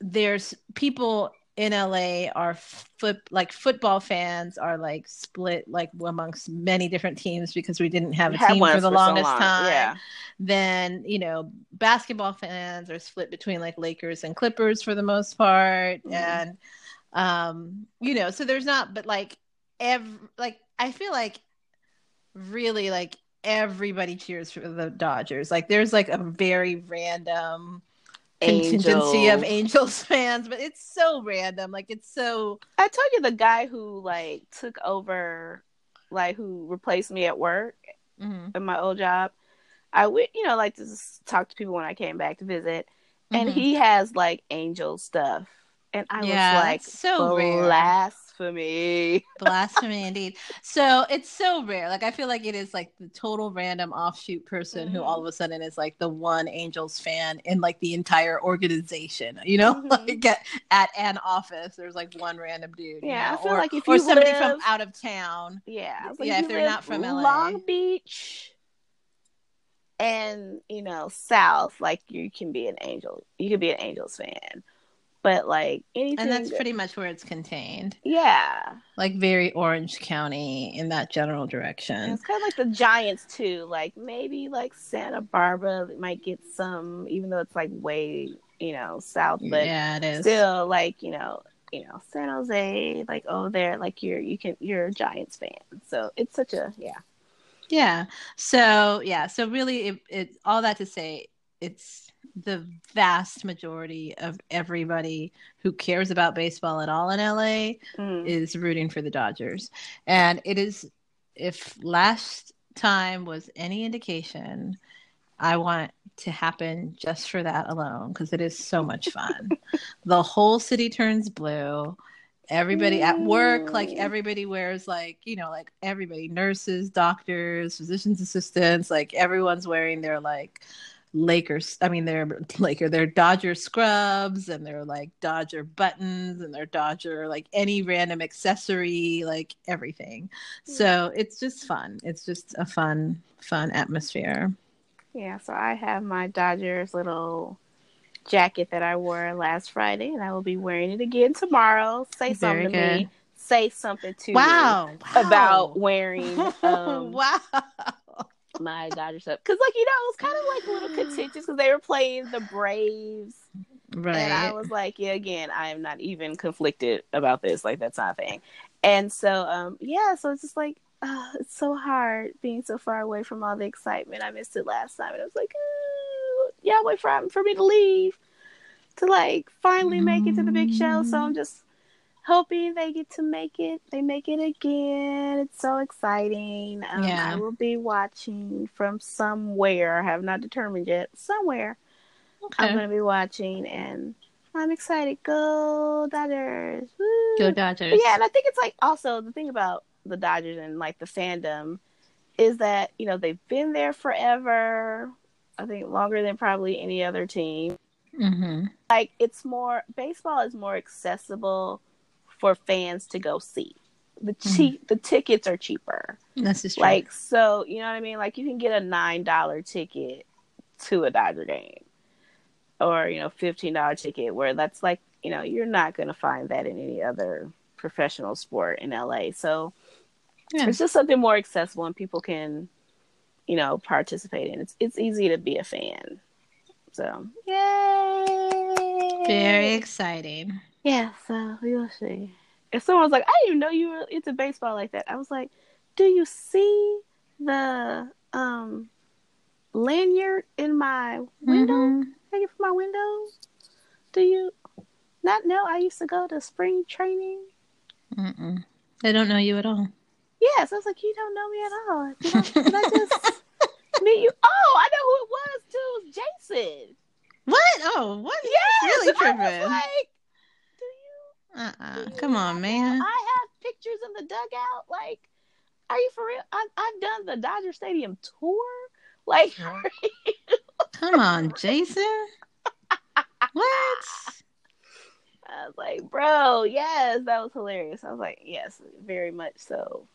there's people in L A are flip like football fans are like split like amongst many different teams, because we didn't have a team for the longest time. Yeah. Then, you know, basketball fans are split between like Lakers and Clippers for the most part. Mm-hmm. And, um, you know, so there's not, but like, every, like, I feel like really like everybody cheers for the Dodgers. Like, there's like a very random contingency Angels. Of Angels fans, but it's so random. Like, it's so. I told you the guy who like took over, like who replaced me at work mm-hmm. at my old job. I went, you know, like to just talk to people when I came back to visit, and mm-hmm. he has like Angel stuff, and I yeah, was like, so blasphemy, rare. blasphemy indeed. So it's so rare. Like, I feel like it is like the total random offshoot person mm-hmm. who all of a sudden is like the one Angels fan in like the entire organization. You know, mm-hmm. like at, at an office, there's like one random dude. Yeah, you know? I feel or, like if you or somebody live, from out of town. Yeah, like yeah. If, if they're not from L A, Long Beach. And, you know, South, like, you can be an Angel. You can be an Angels fan. But, like, anything. And that's that, pretty much where it's contained. Yeah. Like, very Orange County in that general direction. And it's kind of like the Giants, too. Like, maybe, like, Santa Barbara might get some, even though it's, like, way, you know, south. But yeah, it is. Still, like, you know, you know, San Jose, like, over there, like, you're, you can, you're a Giants fan. So, it's such a, yeah. Yeah. So, yeah. So really, it, it, all that to say, it's the vast majority of everybody who cares about baseball at all in L A mm. is rooting for the Dodgers. And it is, if last time was any indication, I want to happen just for that alone, because it is so much fun. The whole city turns blue. Everybody at work, like, everybody wears, like, you know, like, everybody, nurses, doctors, physician's assistants, like, everyone's wearing their, like, Lakers, I mean, they're Laker, they're Dodger scrubs, and they're like Dodger buttons, and they're Dodger, like any random accessory, like everything. Yeah. So it's just fun. It's just a fun, fun atmosphere. Yeah. So I have my Dodgers little jacket that I wore last Friday, and I will be wearing it again tomorrow. Say Very something good. to me. Say something to wow. me wow. about wearing. Um, wow. my Dodger stuff, because like you know it was kind of like a little contentious because they were playing the Braves, right? And I was like, yeah, again, I am not even conflicted about this. Like that's not a thing. And so, um, yeah, so it's just like oh, it's so hard being so far away from all the excitement. I missed it last time, and I was like, oh, yeah, wait for for me to leave to like finally make it to the big show. So I'm just hoping they get to make it. They make it again. It's so exciting. Um, yeah. I will be watching from somewhere. I have not determined yet. Somewhere. Okay. I'm going to be watching, and I'm excited. Go Dodgers. Woo. Go Dodgers. But yeah, and I think it's like also the thing about the Dodgers and like the fandom is that, you know, they've been there forever. I think longer than probably any other team. Mm-hmm. Like it's more, baseball is more accessible for fans to go see. The cheap mm. the tickets are cheaper. That's just like true. So you know what I mean? Like you can get a nine dollar ticket to a Dodger game. Or, you know, fifteen dollar ticket where that's like, you know, you're not gonna find that in any other professional sport in L A. So yeah. It's just something more accessible and people can, you know, participate in. It's it's easy to be a fan. So yay. Very exciting. Yeah, so we'll see. If someone's like, I didn't even know you were into baseball like that. I was like, do you see the um, lanyard in my window? Mm-hmm. Hanging from my window? Do you not know I used to go to spring training? Mm-mm. They don't know you at all. Yes, yeah, so I was like, you don't know me at all. Did I, did I just meet you? Oh, I know who it was, too. It was Jason. What? Oh, what? Yes, really tripping. I was like, Uh-uh. Come on, man. I have pictures of the dugout. Like, are you for real? I, I've done the Dodger Stadium tour. Like, are you come on, Jason. What? I was like, bro, yes, that was hilarious. I was like, yes, very much so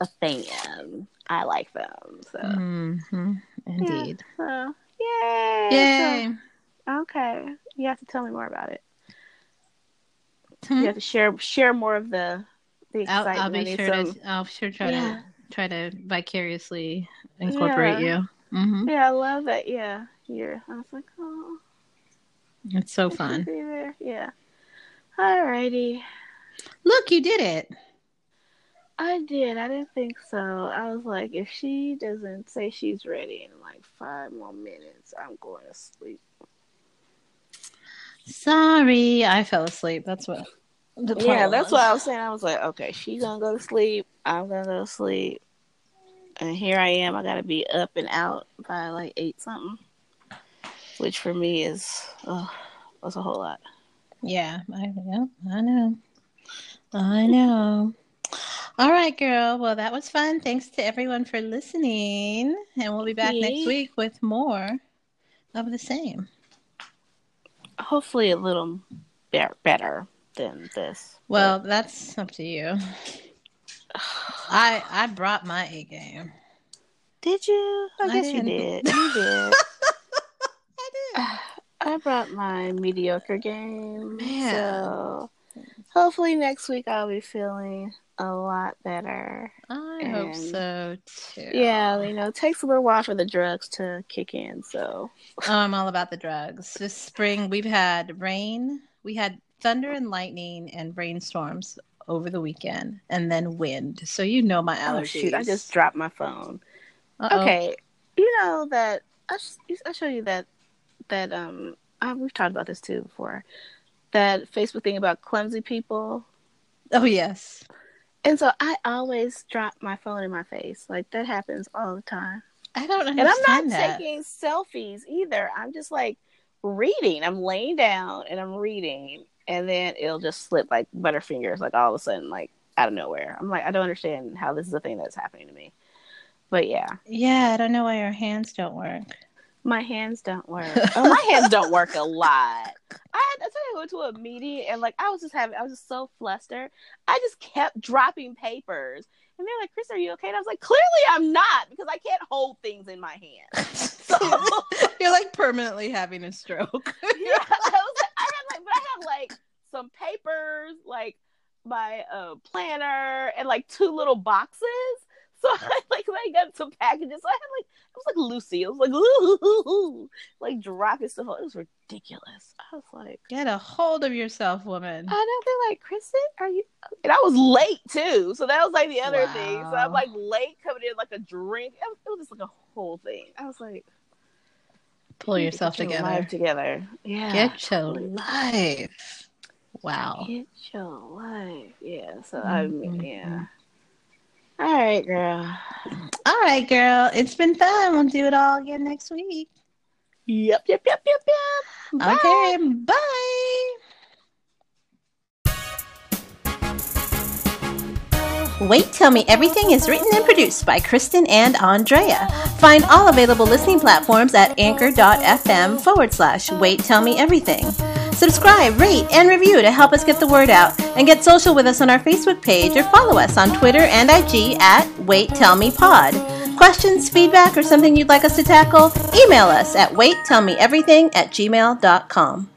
a fan. I like them. So, mm-hmm. Indeed. Yeah. So, yay. Yay. So, okay. You have to tell me more about it. You have to share share more of the, the excitement. I'll, I'll be sure so, to I'll sure try yeah. to try to vicariously incorporate yeah. you. Mm-hmm. Yeah, I love that. Yeah, yeah. I was like, oh, it's so fun. Yeah. Alrighty. Look, you did it. I did. I didn't think so. I was like, if she doesn't say she's ready in like five more minutes, I'm going to sleep. Sorry, I fell asleep. That's what the plan Yeah, that's was. What I was saying. I was like, okay, she's going to go to sleep. I'm going to go to sleep. And here I am. I got to be up and out by like eight something, which for me is oh, that's a whole lot. Yeah, I know. I know. I know. All right, girl. Well, that was fun. Thanks to everyone for listening. And we'll be back yeah. next week with more of the same. Hopefully a little be- better than this. Well, but that's up to you. I I brought my A game. Did you? I, I guess didn't. you did. You did. I did. I brought my mediocre game. Man. So hopefully next week I'll be feeling a lot better. I and hope so too. Yeah, you know, it takes a little while for the drugs to kick in, so oh, I'm all about the drugs. This spring we've had rain, we had thunder and lightning and rainstorms over the weekend, and then wind. So you know my allergies. Oh, shoot, I just dropped my phone. Uh-oh. Okay, you know that I I show you that that um I, we've talked about this too before. That Facebook thing about clumsy people. Oh yes. And so I always drop my phone in my face. Like, that happens all the time. I don't understand that. And I'm not that. taking selfies either. I'm just, like, reading. I'm laying down, and I'm reading. And then it'll just slip, like, butterfingers, like, all of a sudden, like, out of nowhere. I'm like, I don't understand how this is a thing that's happening to me. But, yeah. Yeah, I don't know why your hands don't work. My hands don't work. Oh, my hands don't work a lot. I had to go to a meeting and like I was just having, I was just so flustered. I just kept dropping papers, and they're like, "Chris, are you okay?" And I was like, "Clearly, I'm not because I can't hold things in my hand." So you're like permanently having a stroke. Yeah, I was like, I had like, but I had like some papers, like my uh, planner, and like two little boxes. So I like I got some packages. So I had like I was like Lucy. I was like ooh, like dropping stuff. It was ridiculous. I was like, get a hold of yourself, woman. I know they're like, Kristen, are you? And I was late too, so that was like the other wow. thing. So I'm like late coming in, like a drink. It was, it was just like a whole thing. I was like, pull yourself get together. Your life together. Yeah, get your life. Wow. Get your life. Yeah. So mm-hmm. I mean, yeah. All right, girl. All right, girl. It's been fun. We'll do it all again next week. Yep, yep, yep, yep, yep. Bye. Okay, bye. Wait Till Me Everything is written and produced by Kristen and Andrea. Find all available listening platforms at anchor.fm forward slash Wait Till Me Everything. Subscribe, rate, and review to help us get the word out. And get social with us on our Facebook page or follow us on Twitter and I G at WaitTellMePod. Questions, feedback, or something you'd like us to tackle? Email us at waittellmeeverything at gmail dot com.